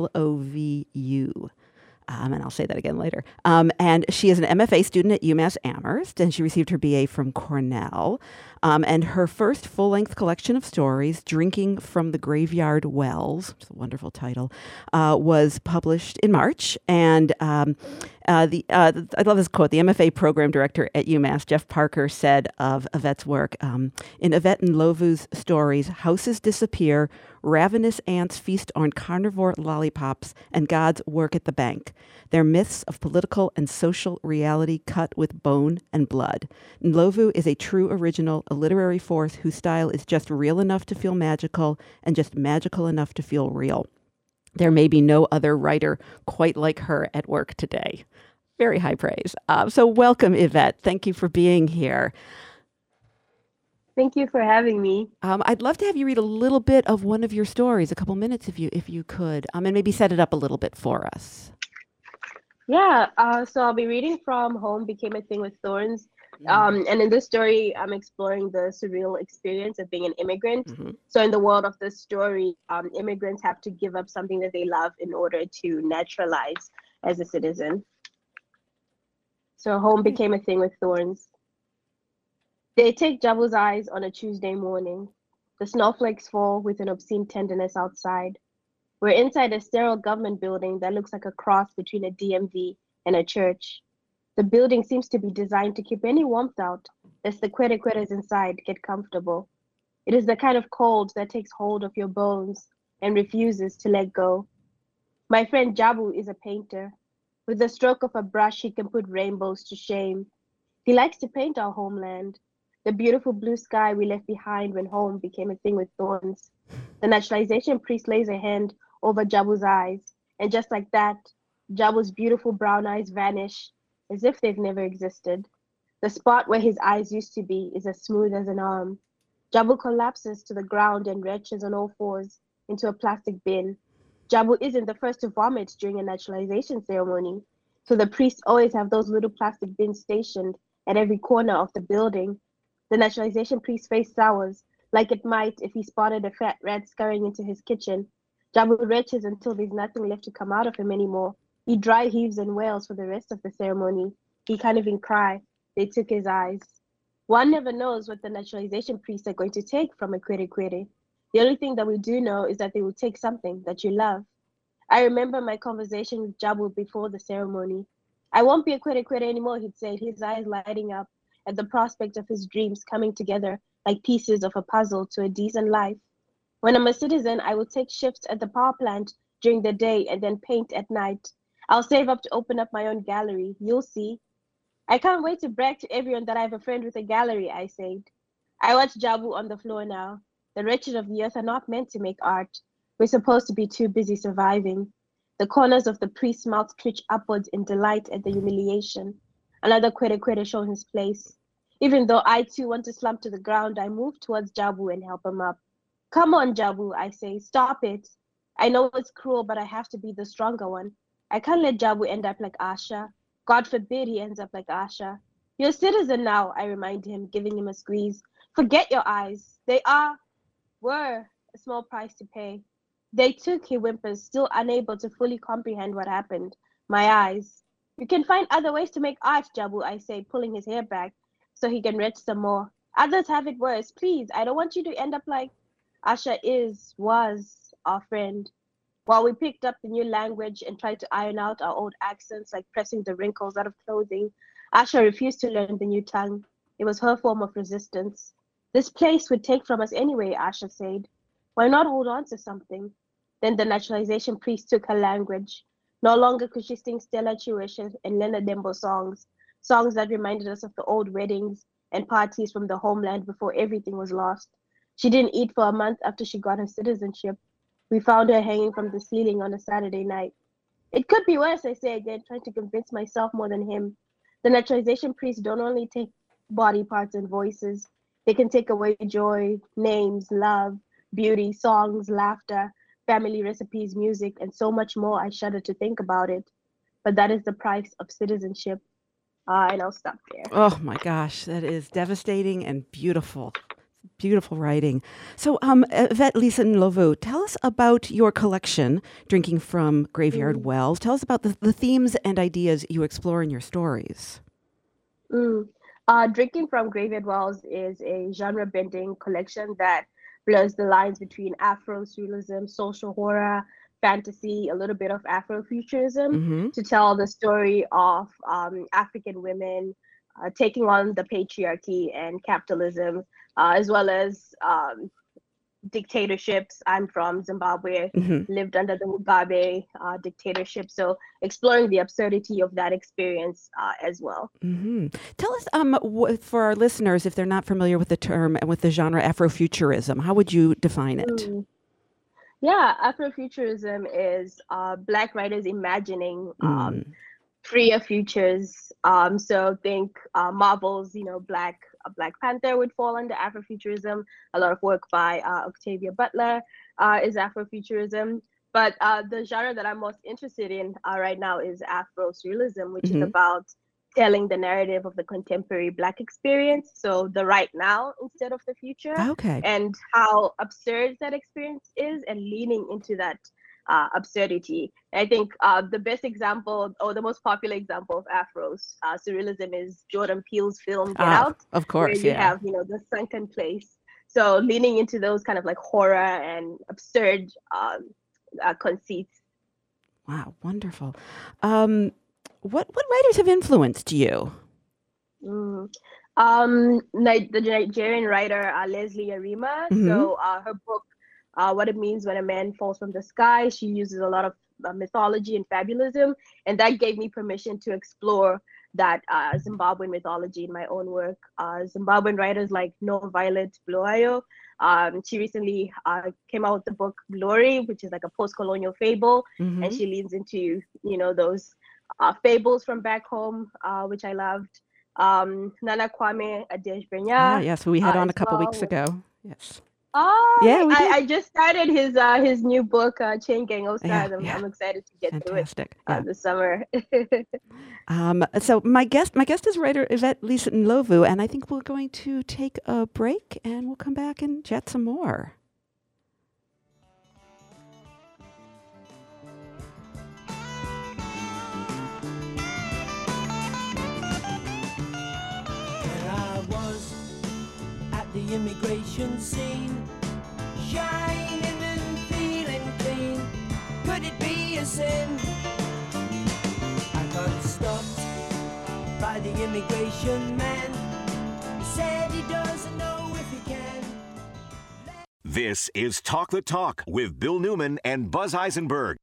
And I'll say that again later. And she is an MFA student at UMass Amherst, and she received her BA from Cornell. And her first full-length collection of stories, Drinking from the Graveyard Wells, which is a wonderful title, was published in March. And I love this quote. The MFA program director at UMass, Jeff Parker, said of Yvette's work, in Yvette Ndlovu's stories, houses disappear, ravenous ants feast on carnivore lollipops, and gods work at the bank. They're myths of political and social reality cut with bone and blood. Ndlovu is a true original, a literary force whose style is just real enough to feel magical and just magical enough to feel real. There may be no other writer quite like her at work today. Very high praise. So welcome, Yvette. Thank you for being here. Thank you for having me. I'd love to have you read a little bit of one of your stories, a couple minutes if you could, and maybe set it up a little bit for us. Yeah, so I'll be reading from Home Became a Thing with Thorns. And in this story, I'm exploring the surreal experience of being an immigrant. Mm-hmm. So in the world of this story, immigrants have to give up something that they love in order to naturalize as a citizen. So Home Became a Thing with Thorns. They take Jabu's eyes on a Tuesday morning. The snowflakes fall with an obscene tenderness outside. We're inside a sterile government building that looks like a cross between a DMV and a church. The building seems to be designed to keep any warmth out as the kwere-kweres inside get comfortable. It is the kind of cold that takes hold of your bones and refuses to let go. My friend Jabu is a painter. With the stroke of a brush, he can put rainbows to shame. He likes to paint our homeland, the beautiful blue sky we left behind when home became a thing with thorns. The naturalization priest lays a hand over Jabu's eyes, and just like that, Jabu's beautiful brown eyes vanish, as if they've never existed. The spot where his eyes used to be is as smooth as an arm. Jabu collapses to the ground and retches on all fours into a plastic bin. Jabu isn't the first to vomit during a naturalization ceremony, so the priests always have those little plastic bins stationed at every corner of the building. The naturalization priest's face sours, like it might if he spotted a fat rat scurrying into his kitchen. Jabu retches until there's nothing left to come out of him anymore. He dry heaves and wails for the rest of the ceremony. He can't even cry. They took his eyes. One never knows what the naturalization priests are going to take from a kwere-kwere. The only thing that we do know is that they will take something that you love. I remember my conversation with Jabu before the ceremony. I won't be a kwere-kwere anymore, he'd said, his eyes lighting up at the prospect of his dreams coming together like pieces of a puzzle to a decent life. When I'm a citizen, I will take shifts at the power plant during the day and then paint at night. I'll save up to open up my own gallery. You'll see. I can't wait to brag to everyone that I have a friend with a gallery, I said. I watch Jabu on the floor now. The wretched of the earth are not meant to make art. We're supposed to be too busy surviving. The corners of the priest's mouth twitch upwards in delight at the humiliation. Another kwere-kwere shows his place. Even though I too want to slump to the ground, I move towards Jabu and help him up. Come on, Jabu, I say. Stop it. I know it's cruel, but I have to be the stronger one. I can't let Jabu end up like Asha. God forbid he ends up like Asha. You're a citizen now, I remind him, giving him a squeeze. Forget your eyes. They were a small price to pay. They took, he whimpers, still unable to fully comprehend what happened. My eyes. You can find other ways to make art, Jabu, I say, pulling his hair back so he can retch some more. Others have it worse. Please, I don't want you to end up like Asha was our friend. While we picked up the new language and tried to iron out our old accents, like pressing the wrinkles out of clothing, Asha refused to learn the new tongue. It was her form of resistance. This place would take from us anyway, Asha said. Why not hold on to something? Then the naturalization priest took her language. No longer could she sing Stella Chiwisha and Lena Dembo songs that reminded us of the old weddings and parties from the homeland before everything was lost. She didn't eat for a month after she got her citizenship. We found her hanging from the ceiling on a Saturday night. It could be worse, I say again, trying to convince myself more than him. The naturalization priests don't only take body parts and voices. They can take away joy, names, love, beauty, songs, laughter, family recipes, music, and so much more. I shudder to think about it. But that is the price of citizenship. And I'll stop there. Oh my gosh, that is devastating and beautiful. Beautiful writing. So, Yvette Lisa Ndlovu, tell us about your collection, Drinking from Graveyard Wells. Tell us about the themes and ideas you explore in your stories. Drinking from Graveyard Wells is a genre-bending collection that blurs the lines between Afro surrealism, social horror, fantasy, a little bit of Afrofuturism to tell the story of African women taking on the patriarchy and capitalism, as well as dictatorships. I'm from Zimbabwe, lived under the Mugabe dictatorship. So exploring the absurdity of that experience as well. Tell us, for our listeners, if they're not familiar with the term and with the genre Afrofuturism, how would you define it? Yeah, Afrofuturism is Black writers imagining freer futures. So think Marvel's, Black Panther would fall under Afrofuturism. A lot of work by Octavia Butler is Afrofuturism. But the genre that I'm most interested in right now is Afro surrealism, which is about telling the narrative of the contemporary Black experience. So the right now instead of the future. Okay. And how absurd that experience is and leaning into that absurdity. And I think the best example, or the most popular example of Afro surrealism is Jordan Peele's film Get Out. Of course, where you have, the sunken place. So leaning into those kind of like horror and absurd conceits. Wow, wonderful. What writers have influenced you? The Nigerian writer Lesley Arimah. So her book, What It Means When a Man Falls from the Sky, she uses a lot of mythology and fabulism, and that gave me permission to explore that Zimbabwean mythology in my own work. Zimbabwean writers like NoViolet Bulawayo. She recently came out with the book Glory, which is like a post-colonial fable, and she leans into those fables from back home, which I loved. Nana Kwame Adesbanya. Yes, we had on a couple weeks ago. Yes. Oh, yeah, I just started his new book, Chain Gang Ostas. I'm excited to get to it this summer. So my guest is writer Yvette Lisa Ndlovu, and I think we're going to take a break and we'll come back and chat some more. The immigration scene, shining and feeling clean. Could it be a sin? I got stopped by the immigration man. He said he doesn't know if he can. This is Talk the Talk with Bill Newman and Buzz Eisenberg.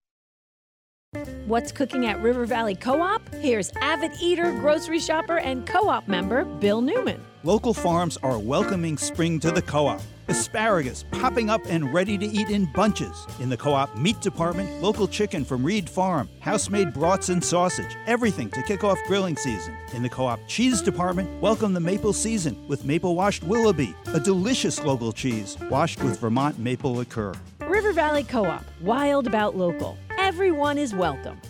What's cooking at River Valley Co-op? Here's avid eater, grocery shopper, and co-op member Bill Newman. Local farms are welcoming spring to the co-op. Asparagus popping up and ready to eat in bunches. In the co-op meat department, local chicken from Reed Farm, house-made brats and sausage, everything to kick off grilling season. In the co-op cheese department, welcome the maple season with maple-washed Willoughby, a delicious local cheese washed with Vermont maple liqueur. River Valley Co-op, wild about local. Everyone is welcome.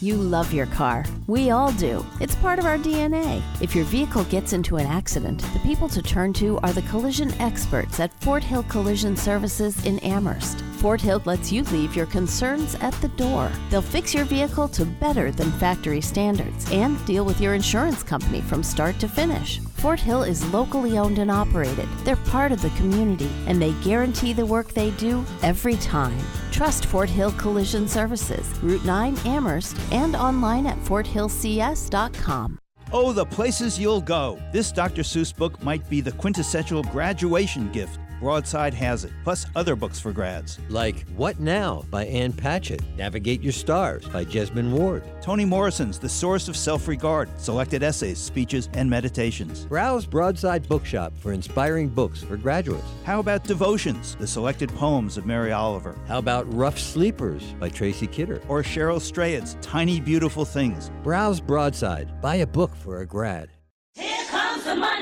You love your car. We all do. It's part of our DNA. If your vehicle gets into an accident, the people to turn to are the collision experts at Fort Hill Collision Services in Amherst. Fort Hill lets you leave your concerns at the door. They'll fix your vehicle to better than factory standards and deal with your insurance company from start to finish. Fort Hill is locally owned and operated. They're part of the community, and they guarantee the work they do every time. Trust Fort Hill Collision Services, Route 9, Amherst, and online at forthillcs.com. Oh, the places you'll go. This Dr. Seuss book might be the quintessential graduation gift. Broadside has it, plus other books for grads. Like What Now by Ann Patchett, Navigate Your Stars by Jesmyn Ward. Toni Morrison's The Source of Self-Regard, selected essays, speeches, and meditations. Browse Broadside Bookshop for inspiring books for graduates. How about Devotions, the selected poems of Mary Oliver? How about Rough Sleepers by Tracy Kidder? Or Cheryl Strayed's Tiny Beautiful Things. Browse Broadside, buy a book for a grad. Here comes the money.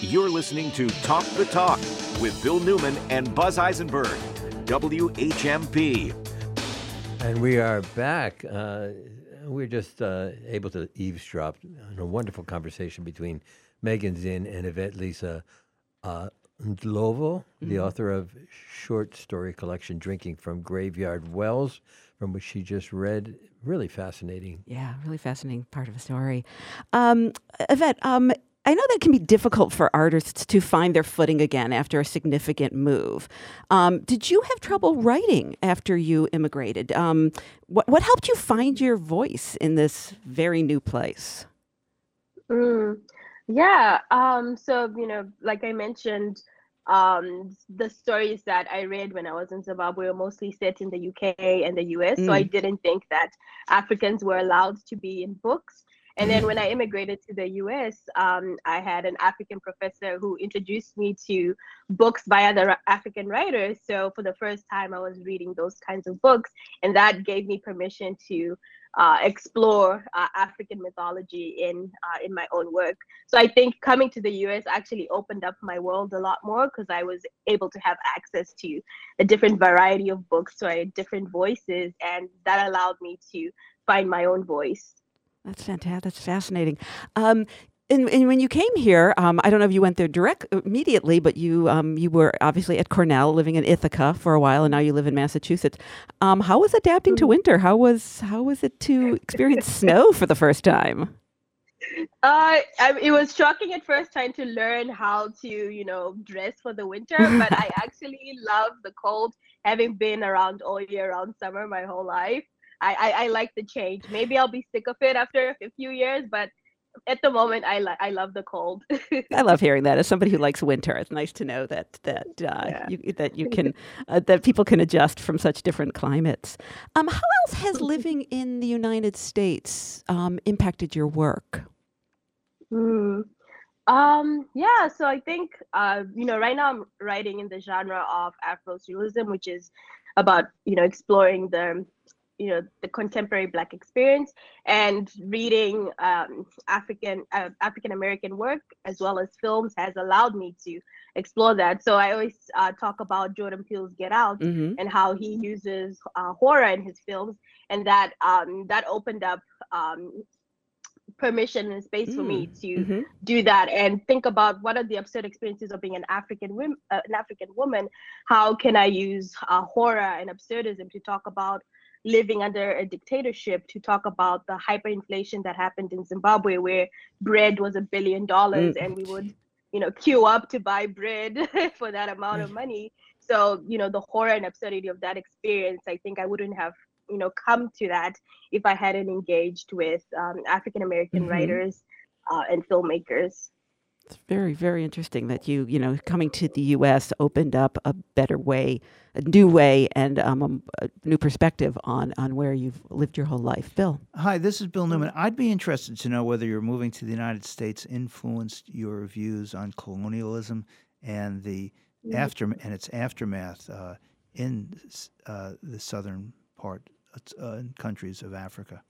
You're listening to Talk the Talk with Bill Newman and Buzz Eisenberg, WHMP. And we are back. We're just able to eavesdrop on a wonderful conversation between Megan Zinn and Yvette Lisa Ndlovu, the author of short story collection Drinking from Graveyard Wells, from which she just read. Really fascinating. Yeah, really fascinating part of the story. Yvette, I know that can be difficult for artists to find their footing again after a significant move. Did you have trouble writing after you immigrated? What helped you find your voice in this very new place? So, you know, like I mentioned, the stories that I read when I was in Zimbabwe were mostly set in the UK and the US. So I didn't think that Africans were allowed to be in books. And then when I immigrated to the US, I had an African professor who introduced me to books by other African writers. So for the first time, I was reading those kinds of books. And that gave me permission to explore African mythology in my own work. So I think coming to the US actually opened up my world a lot more because I was able to have access to a different variety of books, so I had different voices. And that allowed me to find my own voice. That's fantastic. That's fascinating. And when you came here, I don't know if you went there immediately, but you were obviously at Cornell, living in Ithaca for a while, and now you live in Massachusetts. How was adapting to winter? How was it to experience snow for the first time? It was shocking at first trying to learn how to, you know, dress for the winter, but I actually love the cold, having been around all year round summer my whole life. I like the change. Maybe I'll be sick of it after a few years, but at the moment, I love the cold. I love hearing that. As somebody who likes winter, it's nice to know that people can adjust from such different climates. How else has living in the United States impacted your work? So I think right now I'm writing in the genre of Afro surrealism, which is about exploring the contemporary Black experience, and reading African American work as well as films has allowed me to explore that. So I always talk about Jordan Peele's Get Out and how he uses horror in his films, and that that opened up permission and space for me to do that and think about what are the absurd experiences of being an African woman. How can I use horror and absurdism to talk about living under a dictatorship, to talk about the hyperinflation that happened in Zimbabwe, where bread was $1 billion and we would, queue up to buy bread for that amount of money. So, the horror and absurdity of that experience, I think I wouldn't have, come to that if I hadn't engaged with African-American writers and filmmakers. It's very, very interesting that you coming to the U.S. opened up a better way, a new way, and a new perspective on where you've lived your whole life. Bill. Hi, this is Bill Newman. I'd be interested to know whether your moving to the United States influenced your views on colonialism and the and its aftermath in the southern part countries of Africa.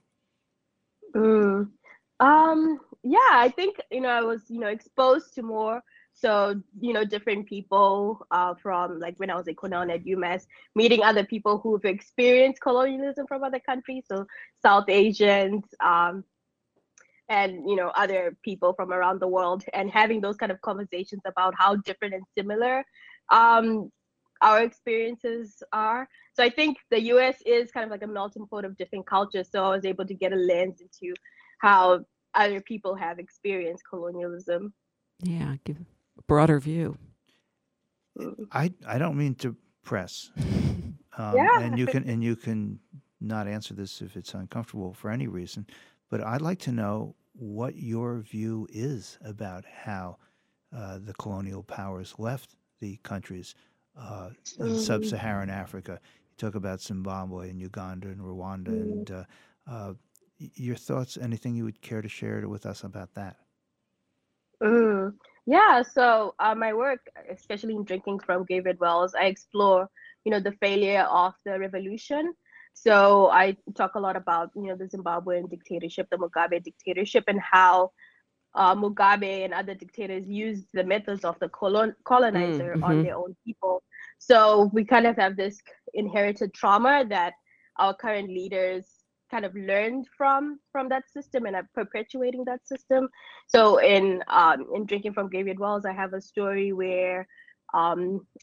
I think, I was, exposed to more. So, different people from like when I was at Cornell and at UMass, meeting other people who've experienced colonialism from other countries. So South Asians and, other people from around the world, and having those kind of conversations about how different and similar our experiences are. So I think the US is kind of like a melting pot of different cultures. So I was able to get a lens into how other people have experienced colonialism. Yeah, give a broader view. I don't mean to press, and you can not answer this if it's uncomfortable for any reason, but I'd like to know what your view is about how the colonial powers left the countries in sub-Saharan Africa. You talk about Zimbabwe and Uganda and Rwanda. And your thoughts, anything you would care to share with us about that? Yeah, so my work, especially in Drinking from Graveyard Wells, I explore, the failure of the revolution. So I talk a lot about, the Zimbabwean dictatorship, the Mugabe dictatorship, and how Mugabe and other dictators used the methods of the colonizer on their own people. So we kind of have this inherited trauma that our current leaders kind of learned from that system and are perpetuating that system. So in Drinking from Graveyard Wells, I have a story where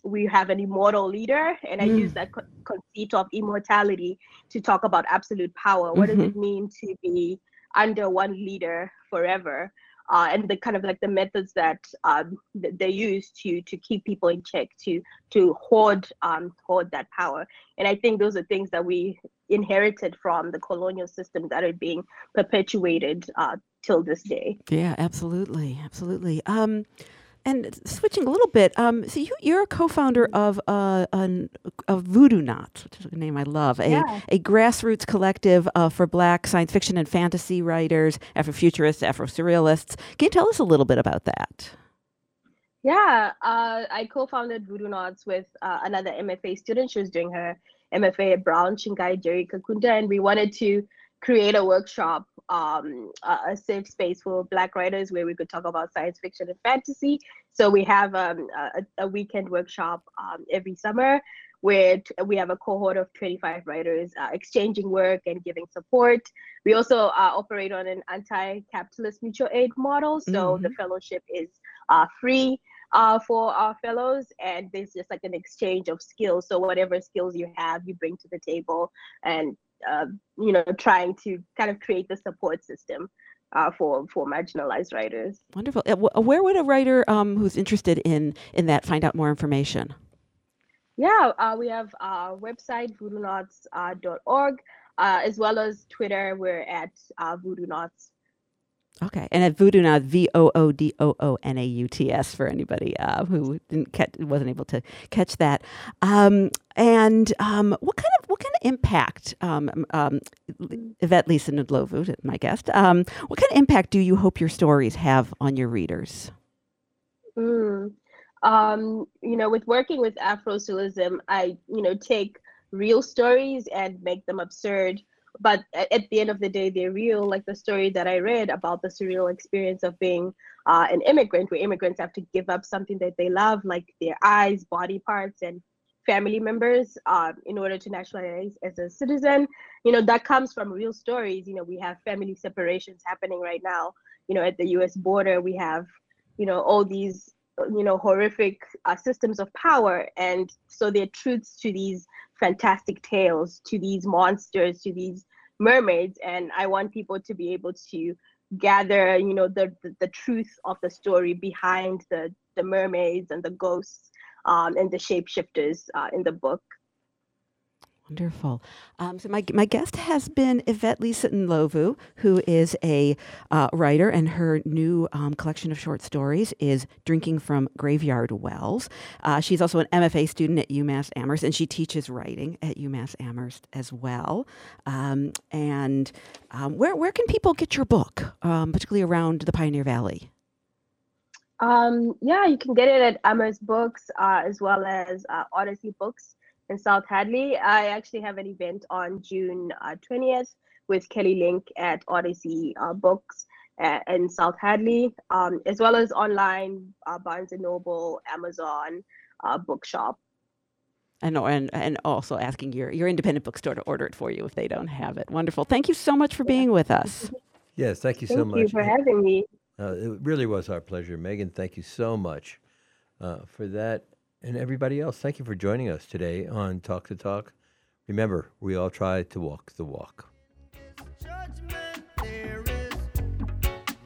we have an immortal leader, and I use that conceit of immortality to talk about absolute power. What does it mean to be under one leader forever? And the kind of like the methods that they use to keep people in check, to hoard that power. And I think those are things that we inherited from the colonial system that are being perpetuated till this day. Yeah, absolutely, absolutely. And switching a little bit, so you're a co-founder of Voodoonauts, which is a name I love, a grassroots collective for Black science fiction and fantasy writers, Afrofuturists, Afro surrealists. Can you tell us a little bit about that? Yeah, I co-founded Voodoonauts with another MFA student. She was doing her MFA at Brown, Shingai Njeri Kagunda, and we wanted to create a workshop, a safe space for Black writers where we could talk about science fiction and fantasy. So we have a weekend workshop every summer where we have a cohort of 25 writers exchanging work and giving support. We also operate on an anti-capitalist mutual aid model. So the fellowship is free for our fellows, and there's just like an exchange of skills. So whatever skills you have, you bring to the table, and trying to kind of create the support system for marginalized writers. Wonderful. Where would a writer who's interested in that find out more information? Yeah, we have our website, voodoonots.org, as well as Twitter. We're at voodoonots. Okay, and at Voodoonauts, VOODOONAUTS for anybody who wasn't able to catch that. What kind of impact, Yvette Lisa Ndlovu, my guest, what kind of impact do you hope your stories have on your readers? With working with Afro surrealism, I take real stories and make them absurd. But at the end of the day, they're real, like the story that I read about the surreal experience of being an immigrant, where immigrants have to give up something that they love, like their eyes, body parts, and family members in order to naturalize as a citizen. That comes from real stories. We have family separations happening right now. At the US border, we have, all these horrific systems of power. And so there are truths to these fantastic tales, to these monsters, to these mermaids. And I want people to be able to gather, the truth of the story behind the mermaids and the ghosts and the shapeshifters in the book. Wonderful. So my guest has been Yvette Lisa Ndlovu, who is a writer, and her new collection of short stories is Drinking from Graveyard Wells. She's also an MFA student at UMass Amherst, and she teaches writing at UMass Amherst as well. Where can people get your book, particularly around the Pioneer Valley? You can get it at Amherst Books as well as Odyssey Books. In South Hadley. I actually have an event on June 20th with Kelly Link at Odyssey Books in South Hadley, as well as online Barnes & Noble, Amazon, Bookshop. And also asking your independent bookstore to order it for you if they don't have it. Wonderful. Thank you so much for being with us. Yes, thank you so much. Thank you for having me. It really was our pleasure. Megan, thank you so much for that. And everybody else, thank you for joining us today on Talk the Talk. Remember, we all try to walk the walk. Judgment, there is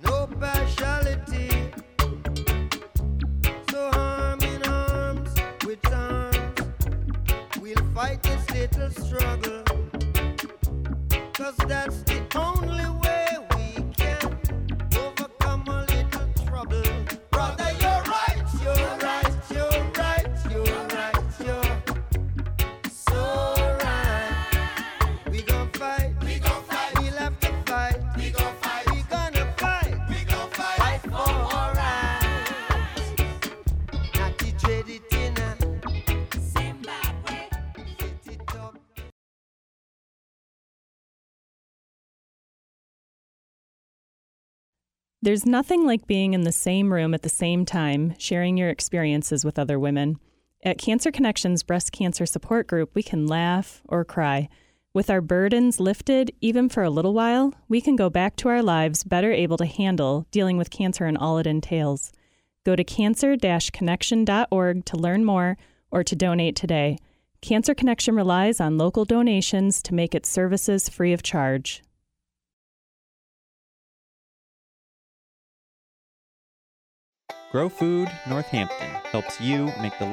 no partiality. So arm in arms, with arms, we'll fight this little struggle. 'Cause that's the only way we can There's nothing like being in the same room at the same time, sharing your experiences with other women. At Cancer Connections Breast Cancer Support Group, we can laugh or cry. With our burdens lifted, even for a little while, we can go back to our lives better able to handle dealing with cancer and all it entails. Go to cancer-connection.org to learn more or to donate today. Cancer Connection relies on local donations to make its services free of charge. Grow Food Northampton helps you make the